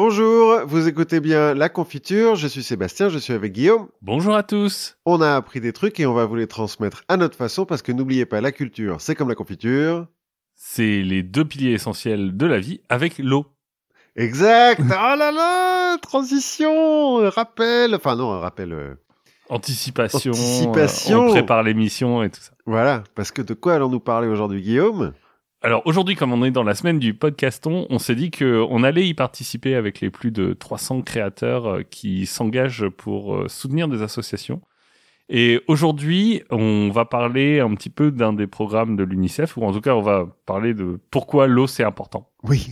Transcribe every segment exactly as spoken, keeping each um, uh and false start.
Bonjour, vous écoutez bien La Confiture, je suis Sébastien, je suis avec Guillaume. Bonjour à tous. On a appris des trucs et on va vous les transmettre à notre façon parce que n'oubliez pas, la culture, c'est comme la confiture. C'est les deux piliers essentiels de la vie avec l'eau. Exact. Oh là là, transition, rappel, enfin non, rappel... Euh... Anticipation, Anticipation. Euh, on prépare l'émission et tout ça. Voilà, parce que de quoi allons-nous parler aujourd'hui, Guillaume ? Alors aujourd'hui, comme on est dans la semaine du podcaston, on s'est dit qu'on allait y participer avec les plus de trois cents créateurs qui s'engagent pour soutenir des associations. Et aujourd'hui, on va parler un petit peu d'un des programmes de l'UNICEF, ou en tout cas, on va parler de pourquoi l'eau, c'est important. Oui.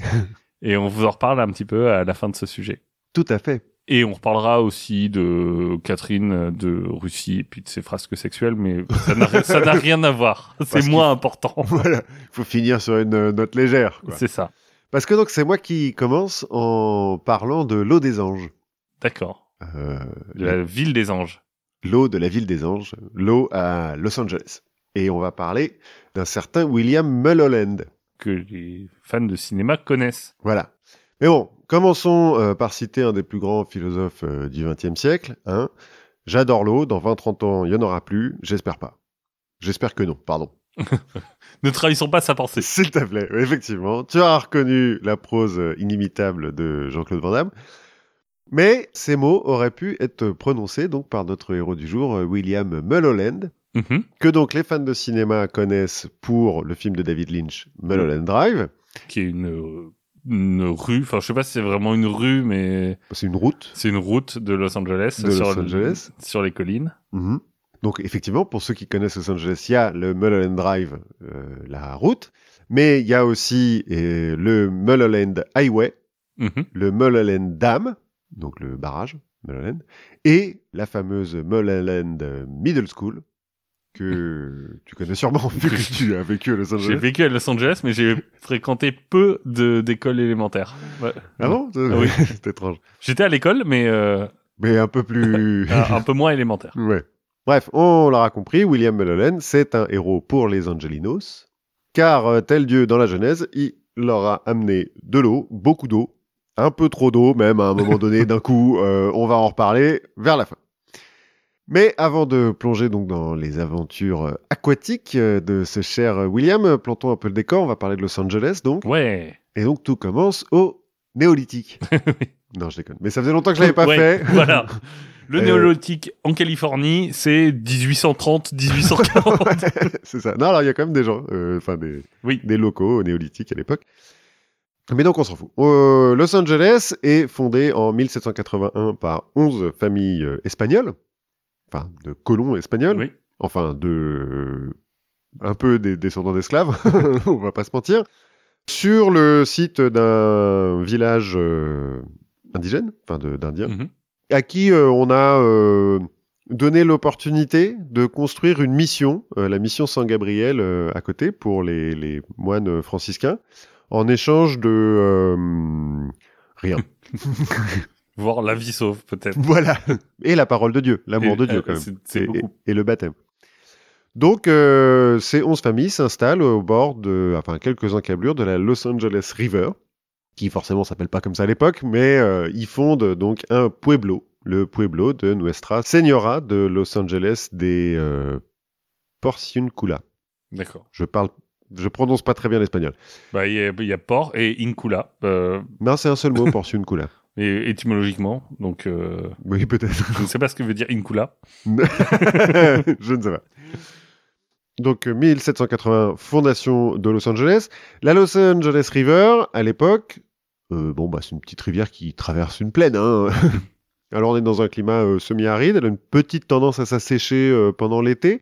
Et on vous en reparle un petit peu à la fin de ce sujet. Tout à fait. Et on reparlera aussi de Catherine de Russie et puis de ses frasques sexuelles, mais ça n'a, ça n'a rien à voir. C'est Parce moins important. Voilà, il faut finir sur une note légère, quoi. C'est ça. Parce que donc c'est moi qui commence en parlant de l'eau des anges. D'accord. Euh, de la, la ville des anges. L'eau de la ville des anges, l'eau à Los Angeles. Et on va parler d'un certain William Mulholland. Que les fans de cinéma connaissent. Voilà. Mais bon, commençons euh, par citer un des plus grands philosophes euh, du vingtième siècle. Hein. J'adore l'eau, dans vingt trente ans, il n'y en aura plus. J'espère pas. J'espère que non, pardon. Ne trahissons pas sa pensée. S'il te plaît, effectivement. Tu as reconnu la prose inimitable de Jean-Claude Van Damme. Mais ces mots auraient pu être prononcés donc, par notre héros du jour, William Mulholland, mm-hmm. que donc les fans de cinéma connaissent pour le film de David Lynch, Mulholland Drive. Qui est une... Euh... une rue, enfin je sais pas si c'est vraiment une rue, mais... C'est une route. C'est une route de Los Angeles, de sur, Los Angeles. Le, sur les collines. Mm-hmm. Donc effectivement, pour ceux qui connaissent Los Angeles, il y a le Mulholland Drive, euh, la route, mais il y a aussi euh, le Mulholland Highway, mm-hmm. le Mulholland Dam, donc le barrage Mulholland, et la fameuse Mulholland Middle School, que tu connais sûrement vu que tu as vécu à Los Angeles. J'ai vécu à Los Angeles, mais j'ai fréquenté peu de, d'écoles élémentaires. Ouais. Ah bon ? Ah oui. C'est étrange. J'étais à l'école, mais... Euh... Mais un peu plus... un peu moins élémentaire. Ouais. Bref, on l'aura compris, William Mulholland, c'est un héros pour les Angelinos, car tel Dieu dans la Genèse, il leur a amené de l'eau, beaucoup d'eau, un peu trop d'eau même, à un moment donné, d'un coup, euh, on va en reparler vers la fin. Mais avant de plonger donc dans les aventures aquatiques de ce cher William, plantons un peu le décor, on va parler de Los Angeles donc. Ouais. Et donc tout commence au Néolithique. Oui. Non, je déconne. Mais ça faisait longtemps que je l'avais pas ouais, fait. Voilà. Le euh... Néolithique en Californie, c'est dix-huit cent trente, dix-huit cent quarante. Ouais, c'est ça. Non, alors il y a quand même des gens, enfin euh, des, oui. des locaux au Néolithique à l'époque. Mais donc on s'en fout. Euh, Los Angeles est fondée en mille sept cent quatre-vingt-un par onze familles espagnoles. Enfin, de colons espagnols, oui. Enfin, de... un peu des descendants d'esclaves, on va pas se mentir, sur le site d'un village euh, indigène, enfin de, d'Indiens, mm-hmm. à qui euh, on a euh, donné l'opportunité de construire une mission, euh, la mission San Gabriel euh, à côté, pour les, les moines franciscains, en échange de... Euh, rien. Voir la vie sauve, peut-être. Voilà. Et la parole de Dieu, l'amour et, de Dieu, euh, quand même. C'est, c'est et, beaucoup. Et, et le baptême. Donc, euh, ces onze familles s'installent au bord de, enfin, quelques encablures de la Los Angeles River, qui forcément s'appelle pas comme ça à l'époque, mais euh, ils fondent donc un pueblo, le pueblo de Nuestra Señora de Los Angeles des euh, porciuncula. D'accord. Je parle Je prononce pas très bien l'espagnol. Bah, il y, y a port et incula. Euh... Non, c'est un seul mot, porciuncula. Et étymologiquement, donc... Euh... Oui, peut-être. Je ne sais pas ce que veut dire incula. Je ne sais pas. Donc, mille sept cent quatre-vingt, fondation de Los Angeles. La Los Angeles River, à l'époque, euh, bon, bah, c'est une petite rivière qui traverse une plaine. Hein. Alors, on est dans un climat euh, semi-aride. Elle a une petite tendance à s'assécher euh, pendant l'été.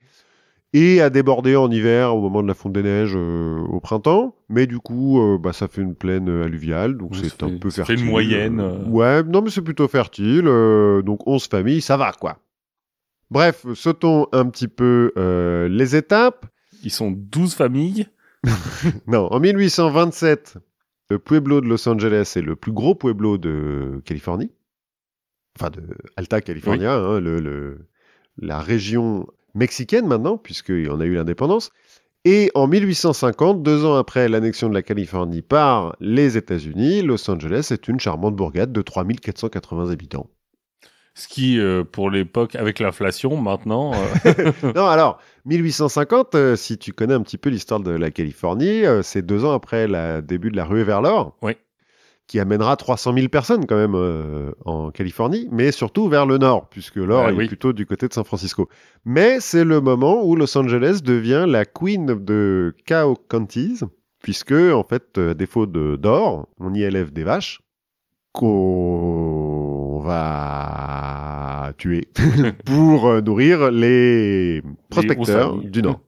Et à déborder en hiver au moment de la fonte des neiges euh, au printemps. Mais du coup, euh, bah, ça fait une plaine alluviale, donc oui, c'est fait, un peu fertile. C'est une moyenne. Euh... Ouais, non mais c'est plutôt fertile, euh, donc onze familles, ça va quoi. Bref, sautons un petit peu euh, les étapes. Ils sont douze familles. Non, en mille huit cent vingt-sept, le pueblo de Los Angeles est le plus gros pueblo de Californie. Enfin, de Alta California, oui. hein, le, le, la région... mexicaine maintenant, puisqu'on a eu l'indépendance, Et en mille huit cent cinquante, deux ans après l'annexion de la Californie par les États-Unis, Los Angeles est une charmante bourgade de trois mille quatre cent quatre-vingts habitants. Ce qui, euh, pour l'époque, avec l'inflation, maintenant... Euh... non, alors, mille huit cent cinquante, euh, si tu connais un petit peu l'histoire de la Californie, euh, c'est deux ans après le début de la ruée vers l'or, oui. qui amènera trois cent mille personnes, quand même, euh, en Californie, mais surtout vers le nord, puisque l'or ah, est oui. plutôt du côté de San Francisco. Mais c'est le moment où Los Angeles devient la queen de cow counties, puisque, en fait, à défaut de, d'or, on y élève des vaches, qu'on... va tuer pour nourrir les prospecteurs du Nord.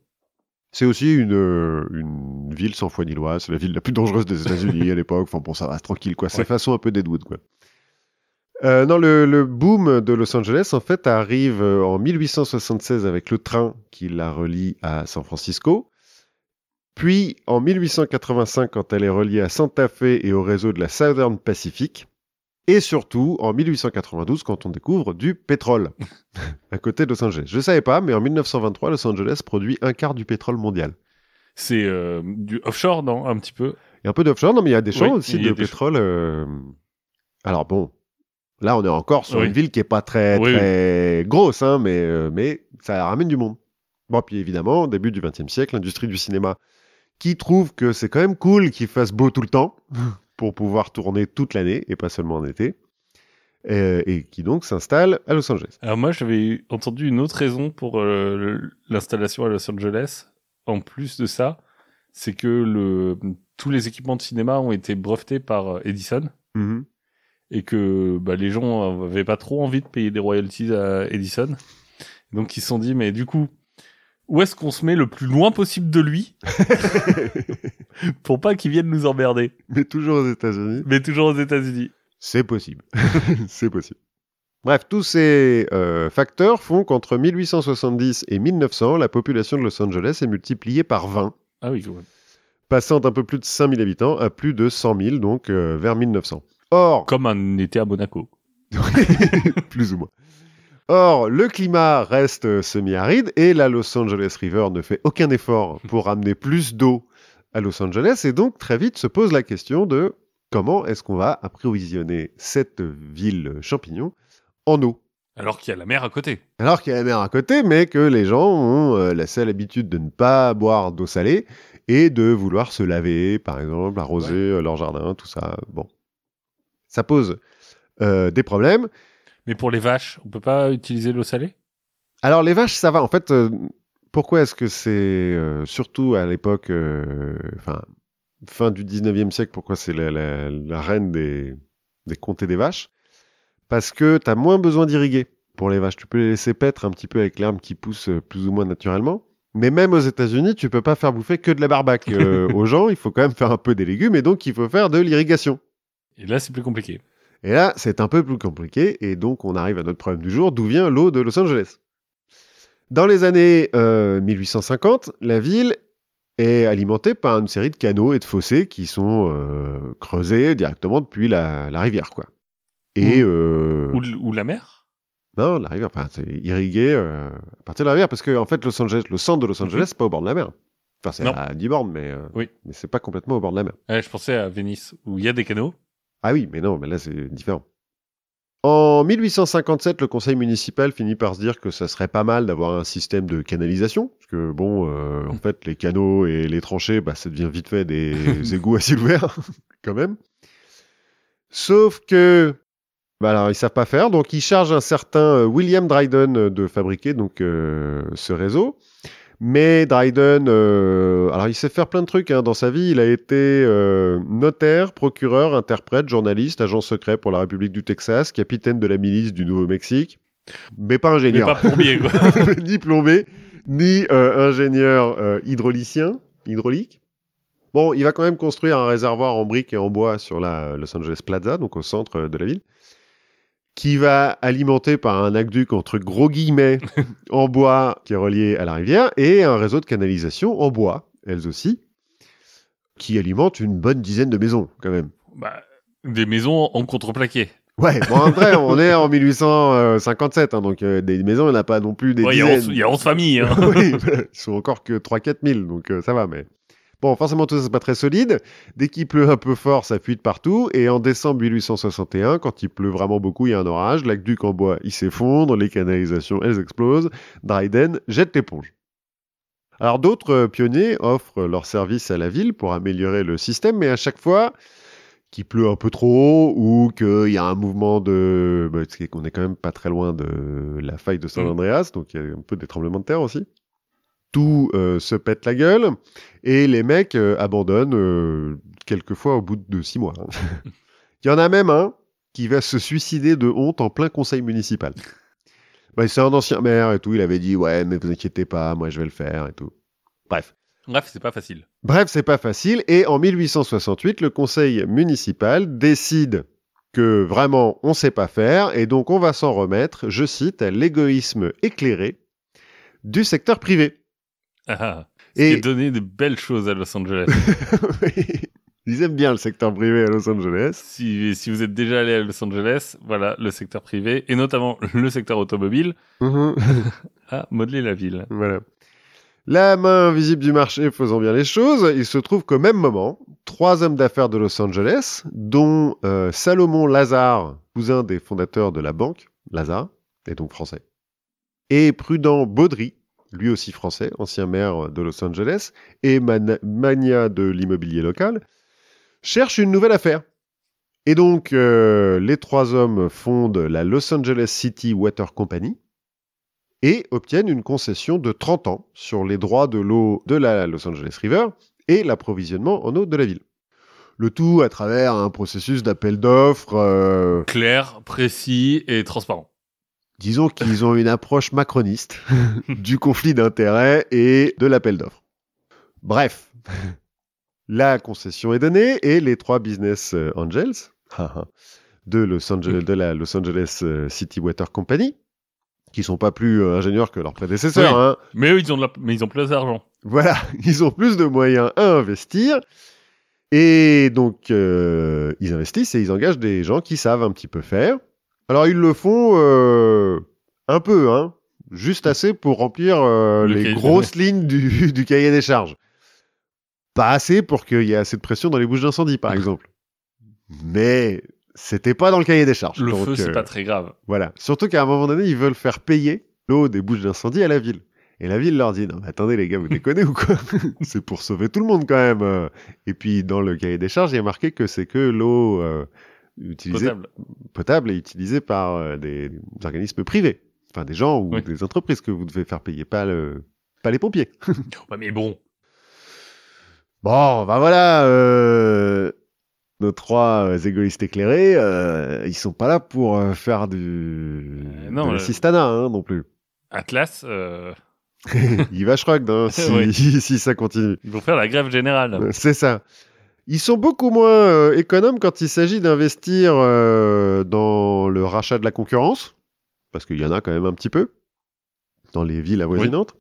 C'est aussi une, une ville sans foi ni loi, c'est la ville la plus dangereuse des États-Unis à l'époque. Enfin bon, ça reste tranquille, quoi. C'est ouais. façon un peu Deadwood, quoi. Euh, non, le, le boom de Los Angeles, en fait, arrive en mille huit cent soixante-seize avec le train qui la relie à San Francisco. Puis, en mille huit cent quatre-vingt-cinq, quand elle est reliée à Santa Fe et au réseau de la Southern Pacific. Et surtout, en mille huit cent quatre-vingt-douze, quand on découvre du pétrole à côté de Los Angeles. Je ne savais pas, mais en mille neuf cent vingt-trois, Los Angeles produit un quart du pétrole mondial. C'est euh, du offshore, non? Un petit peu. Il y a un peu d'offshore, non, mais il y a des champs oui, aussi de pétrole. Euh... Alors bon, là, on est encore sur oui. une ville qui n'est pas très, oui, très oui. grosse, hein, mais, euh, mais ça ramène du monde. Bon, puis évidemment, au début du XXe siècle, l'industrie du cinéma, qui trouve que c'est quand même cool qu'il fasse beau tout le temps pour pouvoir tourner toute l'année, et pas seulement en été, euh, et qui donc s'installe à Los Angeles. Alors moi, j'avais entendu une autre raison pour euh, l'installation à Los Angeles, en plus de ça, c'est que le, tous les équipements de cinéma ont été brevetés par Edison, mm-hmm. et que bah, les gens n'avaient pas trop envie de payer des royalties à Edison, donc ils se sont dit, mais du coup... où est-ce qu'on se met le plus loin possible de lui pour pas qu'il vienne nous emmerder. Mais toujours aux États-Unis. Mais toujours aux États-Unis. C'est possible. C'est possible. Bref, tous ces euh, facteurs font qu'entre mille huit cent soixante-dix et mille neuf cents, la population de Los Angeles est multipliée par vingt. Ah oui, quand même. Passant d'un peu plus de cinq mille habitants à plus de cent mille, donc euh, vers mille neuf cents. Or... comme un été à Monaco. Plus ou moins. Or, le climat reste semi-aride et la Los Angeles River ne fait aucun effort pour amener plus d'eau à Los Angeles. Et donc, très vite se pose la question de comment est-ce qu'on va approvisionner cette ville champignon en eau. Alors qu'il y a la mer à côté. Alors qu'il y a la mer à côté, mais que les gens ont euh, la sale habitude de ne pas boire d'eau salée et de vouloir se laver, par exemple, arroser ouais. leur jardin, tout ça. Bon, ça pose euh, des problèmes. Mais pour les vaches, on peut pas utiliser l'eau salée? Alors les vaches, ça va. En fait, euh, pourquoi est-ce que c'est euh, surtout à l'époque, euh, enfin fin du dix-neuvième siècle, pourquoi c'est la, la, la reine des, des comtés des vaches? Parce que tu as moins besoin d'irriguer pour les vaches. Tu peux les laisser paître un petit peu avec l'herbe qui pousse plus ou moins naturellement. Mais même aux États-Unis, tu peux pas faire bouffer que de la barbaque euh, aux gens. Il faut quand même faire un peu des légumes et donc il faut faire de l'irrigation. Et là, c'est plus compliqué. Et là, c'est un peu plus compliqué, et donc on arrive à notre problème du jour, d'où vient l'eau de Los Angeles. Dans les années euh, mille huit cent cinquante, la ville est alimentée par une série de canaux et de fossés qui sont euh, creusés directement depuis la, la rivière, quoi. Et, ou, euh... ou, ou la mer ? Non, la rivière, enfin, c'est irrigué euh, à partir de la rivière, parce que en fait, Los Angeles, le centre de Los Angeles, mmh. c'est pas au bord de la mer. Enfin, c'est non. à dix bornes, mais, euh, oui. mais c'est pas complètement au bord de la mer. Euh, je pensais à Venise, où il y a des canaux. Ah oui, mais non, mais là, c'est différent. En mille huit cent cinquante-sept, le conseil municipal finit par se dire que ça serait pas mal d'avoir un système de canalisation, parce que, bon, euh, en fait, les canaux et les tranchées, bah, ça devient vite fait des égouts à ciel ouvert, quand même. Sauf que, bah, alors, ils savent pas faire, donc ils chargent un certain William Dryden de fabriquer donc, euh, ce réseau. Mais Dryden, euh, alors il sait faire plein de trucs hein, dans sa vie. Il a été euh, notaire, procureur, interprète, journaliste, agent secret pour la République du Texas, capitaine de la milice du Nouveau-Mexique, mais pas ingénieur. Mais pas plombier, quoi. Ni plombier, ni euh, ingénieur euh, hydraulicien, hydraulique. Bon, il va quand même construire un réservoir en briques et en bois sur la Los Angeles Plaza, donc au centre de la ville, qui va alimenter par un aqueduc entre gros guillemets en bois qui est relié à la rivière et un réseau de canalisation en bois, elles aussi, qui alimente une bonne dizaine de maisons quand même. Bah, des maisons en contreplaqué. Ouais, bon, après, on est en mille huit cent cinquante-sept, hein, donc euh, des maisons, il n'y en a pas non plus des ouais, dizaines. Il y a onze familles. Hein. Oui, ils sont encore que trois à quatre mille, donc euh, ça va, mais... Bon, forcément, tout ça, c'est pas très solide. Dès qu'il pleut un peu fort, ça fuit de partout. Et en décembre mille huit cent soixante et un, quand il pleut vraiment beaucoup, il y a un orage. L'aqueduc en bois, il s'effondre. Les canalisations, elles explosent. Dryden jette l'éponge. Alors, d'autres euh, pionniers offrent leurs services à la ville pour améliorer le système, mais à chaque fois qu'il pleut un peu trop haut ou qu'il y a un mouvement de... Bah, on est quand même pas très loin de la faille de San Andreas, donc il y a un peu des tremblements de terre aussi. Tout euh, se pète la gueule et les mecs euh, abandonnent euh, quelquefois au bout de six mois. Hein. Il y en a même un qui va se suicider de honte en plein conseil municipal. Bah, c'est un ancien maire et tout, il avait dit « Ouais, mais vous inquiétez pas, moi je vais le faire et tout. » Bref. Bref, c'est pas facile. Bref, c'est pas facile et en mille huit cent soixante-huit, le conseil municipal décide que vraiment on sait pas faire et donc on va s'en remettre, je cite, à l'égoïsme éclairé du secteur privé. Ah, ce et... qui a donné de belles choses à Los Angeles. Oui. Ils aiment bien le secteur privé à Los Angeles. Si, si vous êtes déjà allé à Los Angeles, voilà, le secteur privé, et notamment le secteur automobile, mm-hmm. a modelé la ville. Voilà. La main invisible du marché faisant bien les choses, il se trouve qu'au même moment, trois hommes d'affaires de Los Angeles, dont euh, Salomon Lazare, cousin des fondateurs de la banque, Lazare, et donc français, et Prudent Baudry, lui aussi français, ancien maire de Los Angeles, et man- mania de l'immobilier local, cherche une nouvelle affaire. Et donc, euh, les trois hommes fondent la Los Angeles City Water Company et obtiennent une concession de trente ans sur les droits de l'eau de la Los Angeles River et l'approvisionnement en eau de la ville. Le tout à travers un processus d'appel d'offres... Euh... clair, précis et transparent. Disons qu'ils ont une approche macroniste du conflit d'intérêts et de l'appel d'offres. Bref, la concession est donnée et les trois business angels de, Los Angeles, de la Los Angeles City Water Company, qui ne sont pas plus ingénieurs que leurs prédécesseurs. Oui, hein. Mais eux, ils ont, de la... mais ils ont plus d'argent. Voilà, ils ont plus de moyens à investir. Et donc, euh, ils investissent et ils engagent des gens qui savent un petit peu faire. Alors, ils le font euh, un peu, hein, juste assez pour remplir euh, les grosses lignes du, du cahier des charges. Pas assez pour qu'il y ait assez de pression dans les bouches d'incendie, par exemple. Mais c'était pas dans le cahier des charges. Le donc, feu, c'est euh, pas très grave. Voilà. Surtout qu'à un moment donné, ils veulent faire payer l'eau des bouches d'incendie à la ville. Et la ville leur dit « Non, mais attendez les gars, vous déconnez ou quoi ? C'est pour sauver tout le monde quand même. » Et puis, dans le cahier des charges, il y a marqué que c'est que l'eau... Euh, utilisé, potable. potable et utilisé par euh, des, des organismes privés, enfin des gens ou oui. des entreprises que vous devez faire payer, pas, le, pas les pompiers. Bah mais bon. Bon, ben bah voilà, euh, nos trois euh, égoïstes éclairés, euh, ils sont pas là pour euh, faire du euh, non, de la cistana hein, non plus. Atlas, euh... il va shrug, hein, si, oui. si ça continue. Ils vont faire la grève générale. C'est ça. Ils sont beaucoup moins euh, économes quand il s'agit d'investir euh, dans le rachat de la concurrence, parce qu'il y en a quand même un petit peu, dans les villes avoisinantes,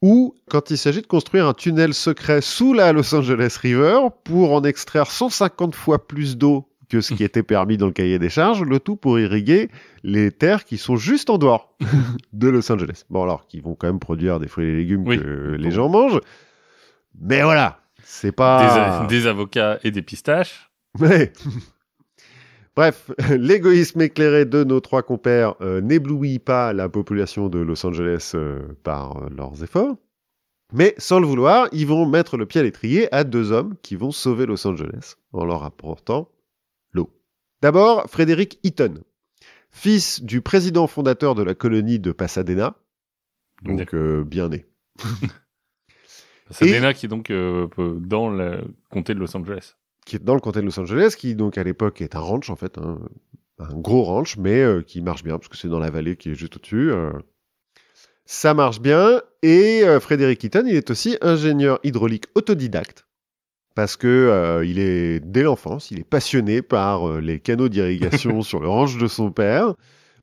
oui. ou quand il s'agit de construire un tunnel secret sous la Los Angeles River pour en extraire cent cinquante fois plus d'eau que ce qui était permis dans le cahier des charges, le tout pour irriguer les terres qui sont juste en dehors de Los Angeles. Bon alors, qui vont quand même produire des fruits et légumes oui. que les bon. gens mangent, mais voilà. C'est pas... Des, des avocats et des pistaches. Mais... Bref, l'égoïsme éclairé de nos trois compères euh, n'éblouit pas la population de Los Angeles euh, par euh, leurs efforts. Mais sans le vouloir, ils vont mettre le pied à l'étrier à deux hommes qui vont sauver Los Angeles en leur apportant l'eau. D'abord, Frédéric Eaton, fils du président fondateur de la colonie de Pasadena. Donc euh, bien né. Pasadena et, qui est donc euh, dans le comté de Los Angeles. Qui est dans le comté de Los Angeles, qui donc à l'époque est un ranch en fait, hein, un gros ranch, mais euh, qui marche bien, parce que c'est dans la vallée qui est juste au-dessus. Euh. Ça marche bien, et euh, Frédéric Eaton, il est aussi ingénieur hydraulique autodidacte, parce que euh, il est, dès l'enfance, il est passionné par euh, les canaux d'irrigation sur le ranch de son père,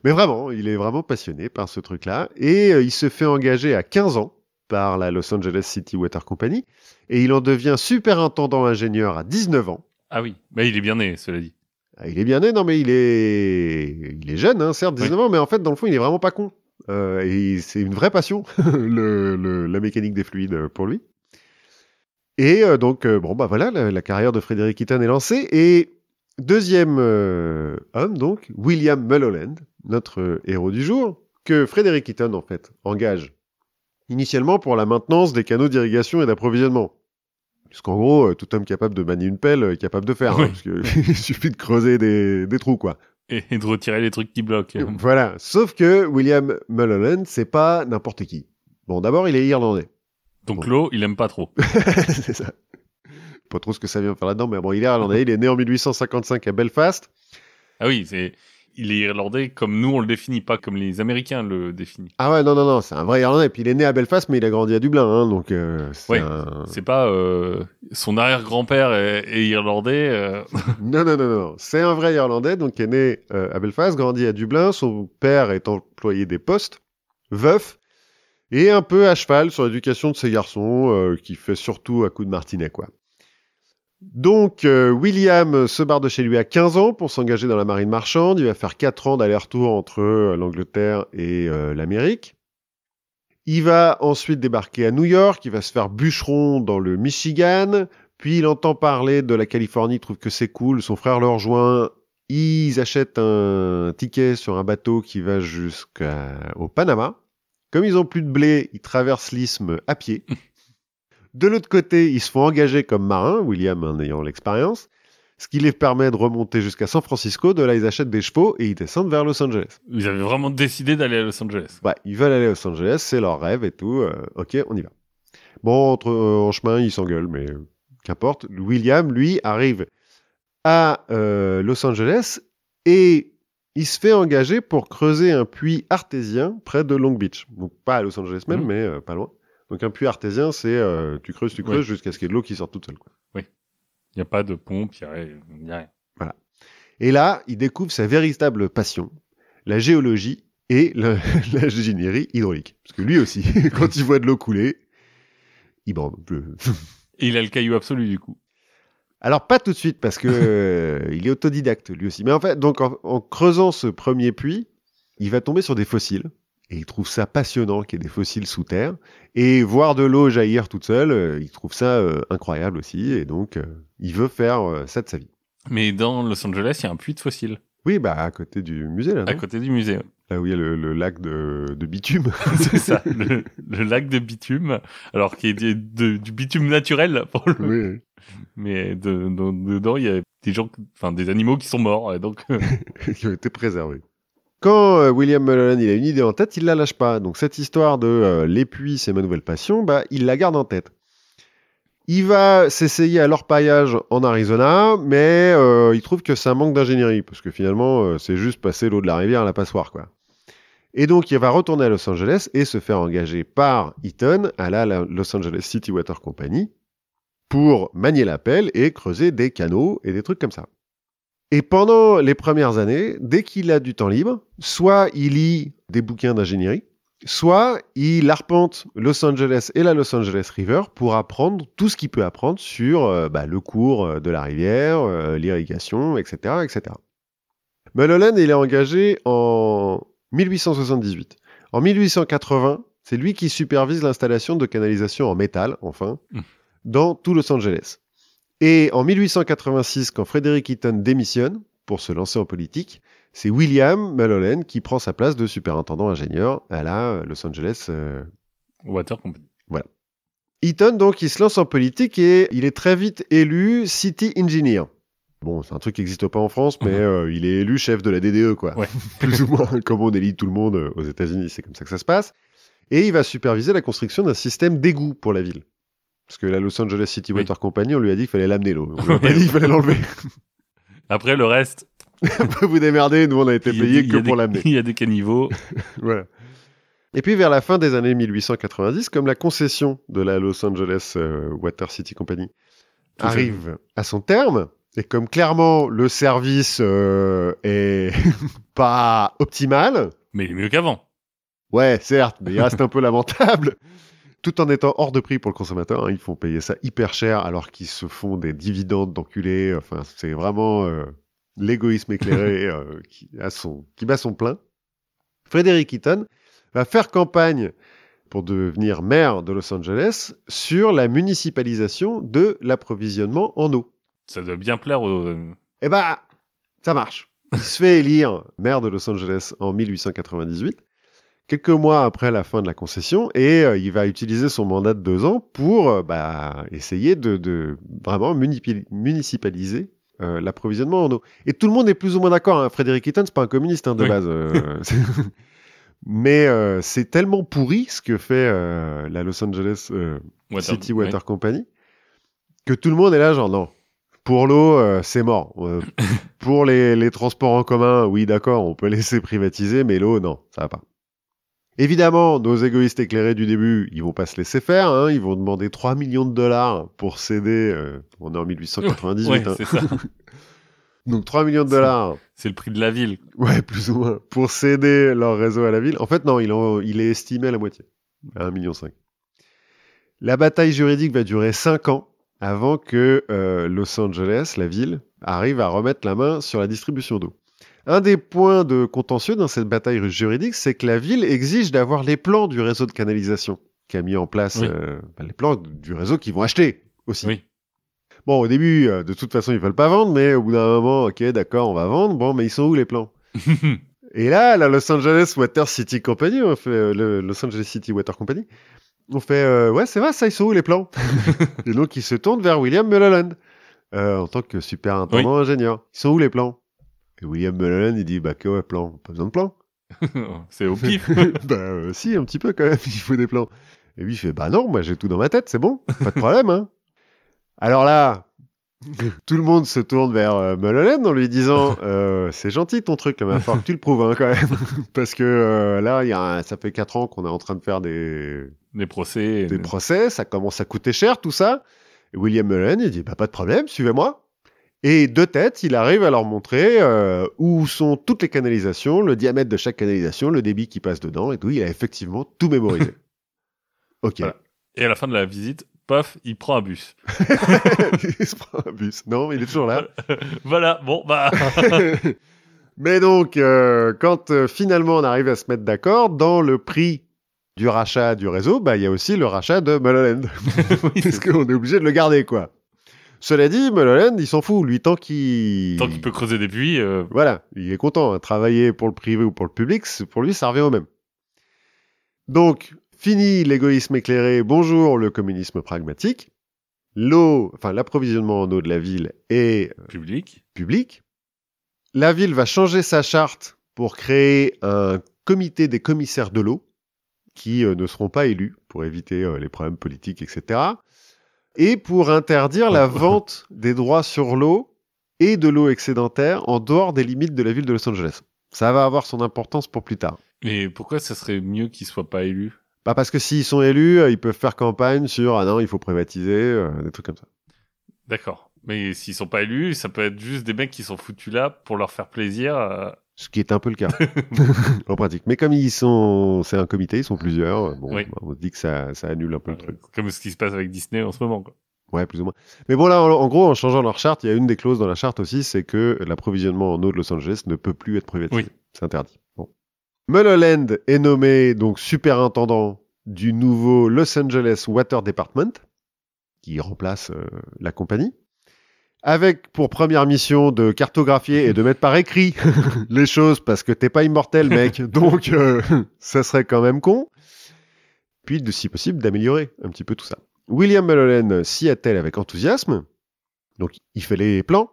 mais vraiment, il est vraiment passionné par ce truc-là, et euh, il se fait engager à quinze ans, par la Los Angeles City Water Company, et il en devient superintendant ingénieur à dix-neuf ans. Ah oui, mais il est bien né, cela dit. Ah, il est bien né, non mais il est, il est jeune, hein, certes, dix-neuf oui. ans, mais en fait, dans le fond, il est vraiment pas con. Euh, et c'est une vraie passion, le, le, la mécanique des fluides pour lui. Et euh, donc, euh, bon, bah voilà, la, la carrière de Frédéric Eaton est lancée. Et deuxième euh, homme, donc, William Mulholland, notre euh, héros du jour, que Frédéric Eaton, en fait, engage initialement pour la maintenance des canaux d'irrigation et d'approvisionnement. Puisqu'en gros, euh, tout homme capable de manier une pelle est euh, capable de faire, ouais. hein, parce qu'il suffit de creuser des, des trous, quoi. Et de retirer les trucs qui bloquent. Voilà. Sauf que William Mulholland, c'est pas n'importe qui. Bon, d'abord, il est irlandais. Donc bon. L'eau, il aime pas trop. C'est ça. Pas trop ce que ça vient faire là-dedans, mais bon, il est irlandais. Il est né en dix-huit cent cinquante-cinq à Belfast. Ah oui, c'est... il est irlandais comme nous, on le définit, pas comme les Américains le définissent. Ah ouais, non, non, non, c'est un vrai irlandais. Puis il est né à Belfast, mais il a grandi à Dublin, hein, donc... Euh, c'est ouais, un... c'est pas... Euh, son arrière-grand-père est, est irlandais. Euh... non, non, non, non, c'est un vrai irlandais, donc il est né euh, à Belfast, grandi à Dublin. Son père est employé des postes, veuf, et un peu à cheval sur l'éducation de ses garçons, euh, qui fait surtout à coups de martinet, quoi. Donc, euh, William se barre de chez lui à quinze ans pour s'engager dans la marine marchande. Il va faire quatre ans d'aller-retour entre euh, l'Angleterre et euh, l'Amérique. Il va ensuite débarquer à New York. Il va se faire bûcheron dans le Michigan. Puis, il entend parler de la Californie. Il trouve que c'est cool. Son frère le rejoint. Ils achètent un ticket sur un bateau qui va jusqu'au Panama. Comme ils n'ont plus de blé, ils traversent l'isthme à pied. De l'autre côté, ils se font engager comme marins, William en ayant l'expérience, ce qui les permet de remonter jusqu'à San Francisco. De là, ils achètent des chevaux et ils descendent vers Los Angeles. Ils avaient vraiment décidé d'aller à Los Angeles. Ouais, ils veulent aller à Los Angeles, c'est leur rêve et tout. Euh, ok, on y va. Bon, entre, euh, en chemin, ils s'engueulent, mais euh, qu'importe. William, lui, arrive à euh, Los Angeles et il se fait engager pour creuser un puits artésien près de Long Beach. Donc, pas à Los Angeles même, mmh. mais euh, pas loin. Donc un puits artésien, c'est euh, tu creuses, tu creuses, ouais. jusqu'à ce qu'il y ait de l'eau qui sorte toute seule, quoi. Oui. Il n'y a pas de pompe, il n'y a rien. Voilà. Et là, il découvre sa véritable passion, la géologie et le, l'ingénierie hydraulique. Parce que lui aussi, quand il voit de l'eau couler, il brande. Et il a le caillou absolu, du coup. Alors pas tout de suite, parce que euh, il est autodidacte, lui aussi. Mais en fait, donc en, en creusant ce premier puits, il va tomber sur des fossiles. Et il trouve ça passionnant qu'il y ait des fossiles sous terre. Et voir de l'eau jaillir toute seule, euh, il trouve ça euh, incroyable aussi. Et donc, euh, il veut faire euh, ça de sa vie. Mais dans Los Angeles, il y a un puits de fossiles. Oui, bah à côté du musée. Là, à côté du musée. Là où il y a le, le lac de, de bitume. C'est ça, le, le lac de bitume. Alors qu'il y a de, du bitume naturel. Pour le... Oui. Mais de, de, dedans, il y a des, gens, enfin, des animaux qui sont morts. Donc... qui ont été préservés. Quand euh, William Mulholland il a une idée en tête, il la lâche pas. Donc cette histoire de euh, les puits, c'est ma nouvelle passion, bah, il la garde en tête. Il va s'essayer à l'orpaillage en Arizona, mais euh, il trouve que c'est un manque d'ingénierie, parce que finalement, euh, c'est juste passer l'eau de la rivière à la passoire, quoi. Et donc il va retourner à Los Angeles et se faire engager par Eaton à la Los Angeles City Water Company pour manier la pelle et creuser des canaux et des trucs comme ça. Et pendant les premières années, dès qu'il a du temps libre, soit il lit des bouquins d'ingénierie, soit il arpente Los Angeles et la Los Angeles River pour apprendre tout ce qu'il peut apprendre sur euh, bah, le cours de la rivière, euh, l'irrigation, et cetera, et cetera. Mulholland, il est engagé en dix-huit cent soixante-dix-huit. En dix-huit cent quatre-vingts, c'est lui qui supervise l'installation de canalisations en métal, enfin, mmh. dans tout Los Angeles. Et en dix-huit cent quatre-vingt-six, quand Frédéric Eaton démissionne pour se lancer en politique, c'est William Mulholland qui prend sa place de superintendant ingénieur à la Los Angeles euh... Water Company. Voilà. Eaton, donc, il se lance en politique et il est très vite élu City Engineer. Bon, c'est un truc qui n'existe pas en France, mais mmh. euh, il est élu chef de la D D E, quoi. Ouais. Plus ou moins, comme on élit tout le monde aux États-Unis, c'est comme ça que ça se passe. Et il va superviser la construction d'un système d'égout pour la ville. Parce que la Los Angeles City Water oui. Company, on lui a dit qu'il fallait l'amener l'eau. On lui a pas dit qu'il fallait l'enlever. Après, le reste... vous démerdez, nous on a été payés des, que pour des, l'amener. Il y a des caniveaux. Voilà. Et puis vers la fin des années dix-huit cent quatre-vingt-dix, comme la concession de la Los Angeles euh, Water City Company Tout arrive fait. à son terme, et comme clairement le service euh, est pas optimal... Mais il est mieux qu'avant. Ouais, certes, mais il reste un peu lamentable. Tout en étant hors de prix pour le consommateur, hein, ils font payer ça hyper cher alors qu'ils se font des dividendes d'enculés. Enfin, c'est vraiment euh, l'égoïsme éclairé euh, qui, a son, qui bat son plein, Frédéric Eaton va faire campagne pour devenir maire de Los Angeles sur la municipalisation de l'approvisionnement en eau. Ça doit bien plaire aux... Eh bah, ça marche. Il se fait élire maire de Los Angeles en mille huit cent quatre-vingt-dix-huit, quelques mois après la fin de la concession, et euh, il va utiliser son mandat de deux ans pour euh, bah, essayer de, de vraiment munipi- municipaliser euh, l'approvisionnement en eau. Et tout le monde est plus ou moins d'accord. Hein. Frédéric Eaton, c'est pas un communiste hein, de oui. base. Euh, Mais euh, c'est tellement pourri ce que fait euh, la Los Angeles euh, Water, City Water oui. Company que tout le monde est là genre non. Pour l'eau, euh, c'est mort. Euh, pour les, les transports en commun, oui, d'accord, on peut laisser privatiser, mais l'eau, non, ça va pas. Évidemment, nos égoïstes éclairés du début, ils vont pas se laisser faire. Hein, ils vont demander trois millions de dollars pour céder... Euh, on est en mille huit cent quatre-vingt-dix-huit. Ouais, hein. C'est ça. Donc trois millions de dollars... C'est le prix de la ville. Ouais, plus ou moins. Pour céder leur réseau à la ville. En fait, non, il, en, il est estimé à la moitié. À un virgule cinq million. La bataille juridique va durer cinq ans. Avant que euh, Los Angeles, la ville, arrive à remettre la main sur la distribution d'eau. Un des points de contentieux dans cette bataille juridique, c'est que la ville exige d'avoir les plans du réseau de canalisation qu'a mis en place, oui. euh, bah, les plans du réseau qu'ils vont acheter aussi. Oui. Bon, au début, euh, de toute façon, ils veulent pas vendre, mais au bout d'un moment, ok, d'accord, on va vendre, bon, mais ils sont où les plans ? Et là, la Los Angeles Water City Company, on fait, euh, le Los Angeles City Water Company, on fait euh, « Ouais, c'est vrai, ça, ils sont où les plans ?» Et donc, ils se tournent vers William Mulholland, euh, en tant que superintendant oui. ingénieur. « Ils sont où les plans ?» Et William Mulholland, il dit « Bah, que ouais, plan, pas besoin de plans. » C'est au pif. Bah, euh, si, un petit peu quand même, il faut des plans. Et lui, il fait « Bah non, moi, j'ai tout dans ma tête, c'est bon, pas de problème. Hein. » Alors là, tout le monde se tourne vers euh, Mulholland en lui disant euh, « C'est gentil ton truc, là, mais il va falloir que tu le prouves hein, quand même. » Parce que euh, là, y a un... ça fait quatre ans qu'on est en train de faire des... Des procès. Des euh... procès, ça commence à coûter cher, tout ça. Et William Mulholland, il dit bah, « Pas de problème, suivez-moi. » Et de tête, il arrive à leur montrer euh, où sont toutes les canalisations, le diamètre de chaque canalisation, le débit qui passe dedans, et tout. Il a effectivement tout mémorisé. Ok. Voilà. Et à la fin de la visite, paf, il prend un bus. Il se prend un bus. Non, il est toujours là. Voilà, bon, bah... Mais donc, euh, quand euh, finalement on arrive à se mettre d'accord, dans le prix... du rachat du réseau, bah, il y a aussi le rachat de Mulholland. Oui, parce qu'on est obligé de le garder, quoi. Cela dit, Mulholland, il s'en fout. Lui, tant qu'il... Tant qu'il peut creuser des puits... Euh... Voilà, il est content. Hein. Travailler pour le privé ou pour le public, pour lui, ça revient au même. Donc, fini l'égoïsme éclairé, bonjour le communisme pragmatique. L'eau, enfin, l'approvisionnement en eau de la ville est... Public. Public. La ville va changer sa charte pour créer un comité des commissaires de l'eau, qui euh, ne seront pas élus pour éviter euh, les problèmes politiques, et cetera. Et pour interdire la vente des droits sur l'eau et de l'eau excédentaire en dehors des limites de la ville de Los Angeles. Ça va avoir son importance pour plus tard. Mais pourquoi ça serait mieux qu'ils ne soient pas élus ? Bah parce que s'ils sont élus, euh, ils peuvent faire campagne sur « Ah non, il faut privatiser euh, », des trucs comme ça. D'accord. Mais s'ils ne sont pas élus, ça peut être juste des mecs qui sont foutus là pour leur faire plaisir... Euh... Ce qui est un peu le cas, en pratique. Mais comme ils sont, c'est un comité, ils sont plusieurs, bon, oui. on se dit que ça, ça annule un peu le truc. Comme ce qui se passe avec Disney en ce moment, quoi. Ouais, plus ou moins. Mais bon, là, en, en gros, en changeant leur charte, il y a une des clauses dans la charte aussi, c'est que l'approvisionnement en eau de Los Angeles ne peut plus être privatisé. Oui. C'est interdit. Bon. Mulholland est nommé, donc, superintendant du nouveau Los Angeles Water Department, qui remplace euh, la compagnie. Avec pour première mission de cartographier et de mettre par écrit les choses parce que t'es pas immortel, mec, donc euh, ça serait quand même con. Puis, de, si possible, d'améliorer un petit peu tout ça. William Mulholland s'y attelle avec enthousiasme, donc il fait les plans,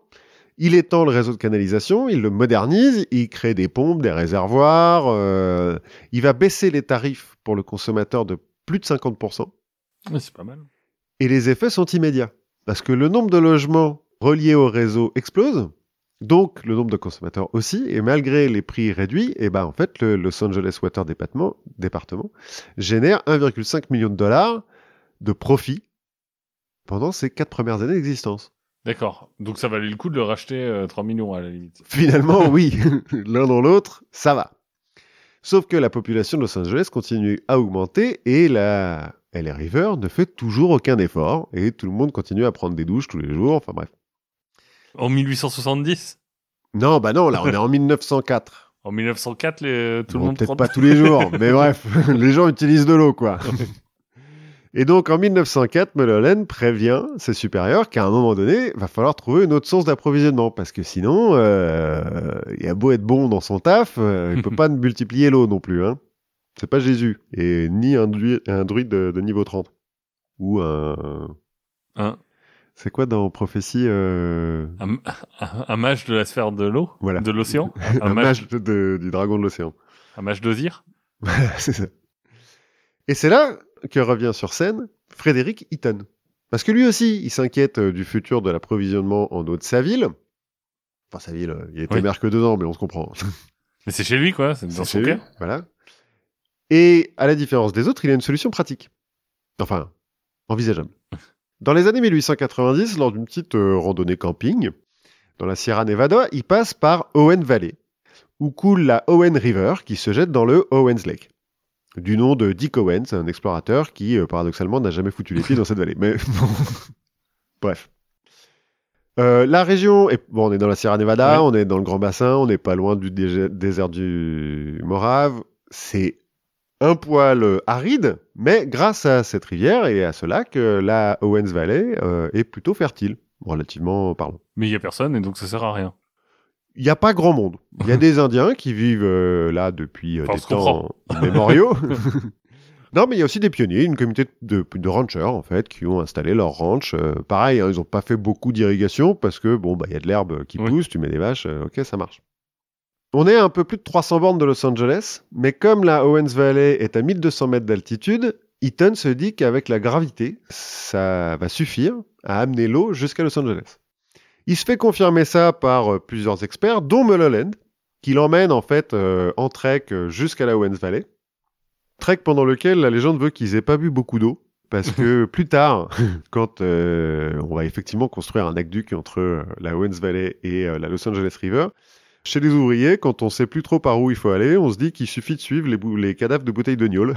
il étend le réseau de canalisation, il le modernise, il crée des pompes, des réservoirs, euh, il va baisser les tarifs pour le consommateur de plus de cinquante pour cent. Ouais, c'est pas mal. Et les effets sont immédiats, parce que le nombre de logements reliés au réseau explose, donc le nombre de consommateurs aussi, et malgré les prix réduits, eh ben, en fait, le Los Angeles Water Department, département génère un virgule cinq million de dollars de profit pendant ses quatre premières années d'existence. D'accord, donc ça valait le coup de le racheter euh, trois millions à la limite. Finalement, oui, l'un dans l'autre, ça va. Sauf que la population de Los Angeles continue à augmenter et la L A River ne fait toujours aucun effort et tout le monde continue à prendre des douches tous les jours, enfin bref. En mille huit cent soixante-dix Non, bah non, là, on est en mille neuf cent quatre. En mille neuf cent quatre, les... tout bon, le monde... Peut-être prend... pas tous les jours, mais bref, les gens utilisent de l'eau, quoi. Et donc, en mille neuf cent quatre, Mulholland prévient ses supérieurs qu'à un moment donné, il va falloir trouver une autre source d'approvisionnement, parce que sinon, euh, il a beau être bon dans son taf, euh, il ne peut pas multiplier l'eau non plus. Hein. C'est pas Jésus, et ni un, du- un druide de, de niveau trente. Ou un... Hein? C'est quoi dans Prophétie euh... un, un, un mage de la sphère de l'eau, voilà. De l'océan. Un, un mage, mage de, de, du dragon de l'océan. Un mage d'Ozir. C'est ça. Et c'est là que revient sur scène Frédéric Eaton. Parce que lui aussi, il s'inquiète du futur de l'approvisionnement en eau de sa ville. Enfin, sa ville, il était oui. maire que deux ans, mais on se comprend. Mais c'est chez lui, quoi. C'est dans son cœur. Voilà. Et à la différence des autres, il a une solution pratique. Enfin, envisageable. Dans les années mille huit cent quatre-vingt-dix, lors d'une petite euh, randonnée camping, dans la Sierra Nevada, il passe par Owen Valley, où coule la Owen River qui se jette dans le Owens Lake. Du nom de Dick Owens, un explorateur qui, euh, paradoxalement, n'a jamais foutu les pieds dans cette vallée. Mais bon, bref. Euh, la région, est... bon, on est dans la Sierra Nevada, ouais. On est dans le Grand Bassin, on n'est pas loin du dé- désert du Morave. C'est... un poil aride, mais grâce à cette rivière et à ce lac, la Owens Valley euh, est plutôt fertile, relativement parlant. Mais il n'y a personne et donc ça ne sert à rien. Il n'y a pas grand monde. Il y a des Indiens qui vivent euh, là depuis euh, des temps mémoriaux. Non, mais il y a aussi des pionniers, une communauté de, de ranchers en fait, qui ont installé leur ranch. Euh, pareil, hein, ils n'ont pas fait beaucoup d'irrigation parce que bon, bah, y a de l'herbe qui oui. pousse, tu mets des vaches, euh, ok, ça marche. On est à un peu plus de trois cents bornes de Los Angeles, mais comme la Owens Valley est à mille deux cents mètres d'altitude, Eaton se dit qu'avec la gravité, ça va suffire à amener l'eau jusqu'à Los Angeles. Il se fait confirmer ça par plusieurs experts, dont Mulholland, qui l'emmène en fait euh, en trek jusqu'à la Owens Valley. Trek pendant lequel la légende veut qu'ils aient pas bu beaucoup d'eau, parce que plus tard, quand euh, on va effectivement construire un aqueduc entre la Owens Valley et euh, la Los Angeles River, chez les ouvriers, quand on ne sait plus trop par où il faut aller, on se dit qu'il suffit de suivre les, bou- les cadavres de bouteilles de gnôle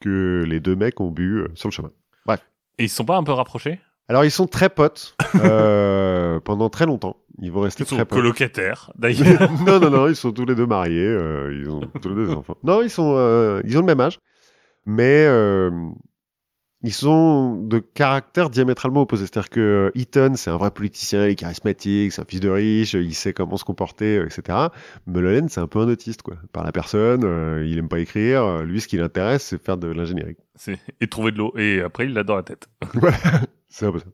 que les deux mecs ont bu euh, sur le chemin. Bref. Et ils ne sont pas un peu rapprochés? Alors, ils sont très potes euh, pendant très longtemps. Ils vont rester ils très potes. Ils sont colocataires, d'ailleurs. non, non, non, ils sont tous les deux mariés. Euh, ils ont tous les deux enfants. Non, ils, sont, euh, ils ont le même âge. Mais euh, ils sont de caractères diamétralement opposés. C'est-à-dire que Eaton, c'est un vrai politicien, il est charismatique, c'est un fils de riche, il sait comment se comporter, et cetera. Mulholland, c'est un peu un autiste, quoi. Par la personne, euh, il aime pas écrire. Lui, ce qui l'intéresse, c'est faire de l'ingénierie. C'est... Et trouver de l'eau. Et après, il l'a dans la tête. Voilà, c'est un peu ça.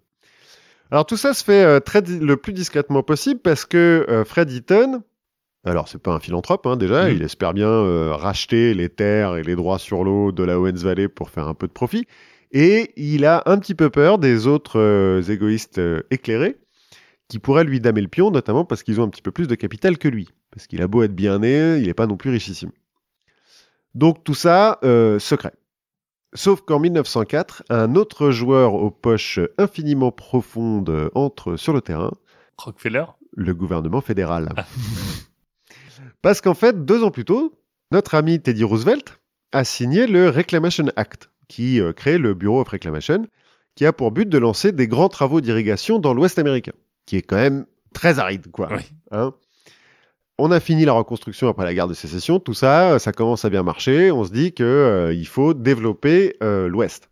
Alors, tout ça se fait euh, très di- le plus discrètement possible parce que euh, Fred Eaton... Alors, c'est pas un philanthrope, hein, déjà. Mmh. Il espère bien euh, racheter les terres et les droits sur l'eau de la Owens Valley pour faire un peu de profit. Et il a un petit peu peur des autres euh, égoïstes euh, éclairés qui pourraient lui damer le pion, notamment parce qu'ils ont un petit peu plus de capital que lui. Parce qu'il a beau être bien né, il n'est pas non plus richissime. Donc tout ça, euh, secret. Sauf qu'en mille neuf cent quatre, un autre joueur aux poches infiniment profondes entre sur le terrain. Rockefeller ? Le gouvernement fédéral. Ah. Parce qu'en fait, deux ans plus tôt, notre ami Teddy Roosevelt a signé le Reclamation Act, qui euh, crée le Bureau of Reclamation, qui a pour but de lancer des grands travaux d'irrigation dans l'Ouest américain, qui est quand même très aride, quoi. Oui. Hein, on a fini la reconstruction après la guerre de sécession, tout ça, ça commence à bien marcher, on se dit qu'il euh, faut développer euh, l'Ouest.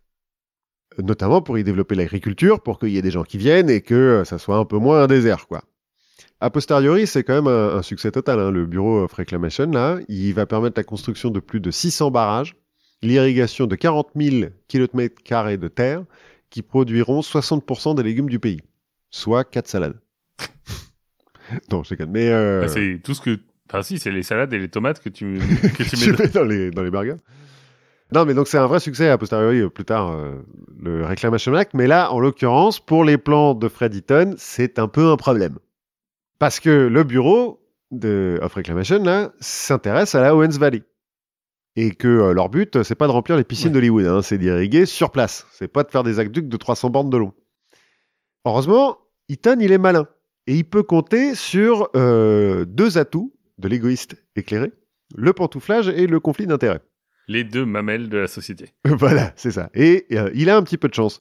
Notamment pour y développer l'agriculture, pour qu'il y ait des gens qui viennent et que euh, ça soit un peu moins un désert, quoi. A posteriori, c'est quand même un, un succès total, hein, le Bureau of Reclamation, là. Il va permettre la construction de plus de six cents barrages, l'irrigation de quarante mille kilomètres carrés de terre qui produiront soixante pour cent des légumes du pays, soit quatre salades. Non, je déconne, mais... Euh... Bah c'est tout ce que... Enfin si, c'est les salades et les tomates que tu, que tu mets, tu mets dans, les, dans les burgers. Non, mais donc c'est un vrai succès, a posteriori, plus tard, euh, le Reclamation Act. Mais là, en l'occurrence, pour les plans de Fred Eaton, c'est un peu un problème. Parce que le bureau de of Reclamation, là, s'intéresse à la Owens Valley. Et que euh, leur but, c'est pas de remplir les piscines ouais. d'Hollywood, hein, c'est d'irriguer sur place. C'est pas de faire des aqueducs de trois cents bornes de long. Heureusement, Eaton, il est malin. Et il peut compter sur euh, deux atouts de l'égoïste éclairé, le pantouflage et le conflit d'intérêts. Les deux mamelles de la société. Voilà, c'est ça. Et euh, il a un petit peu de chance.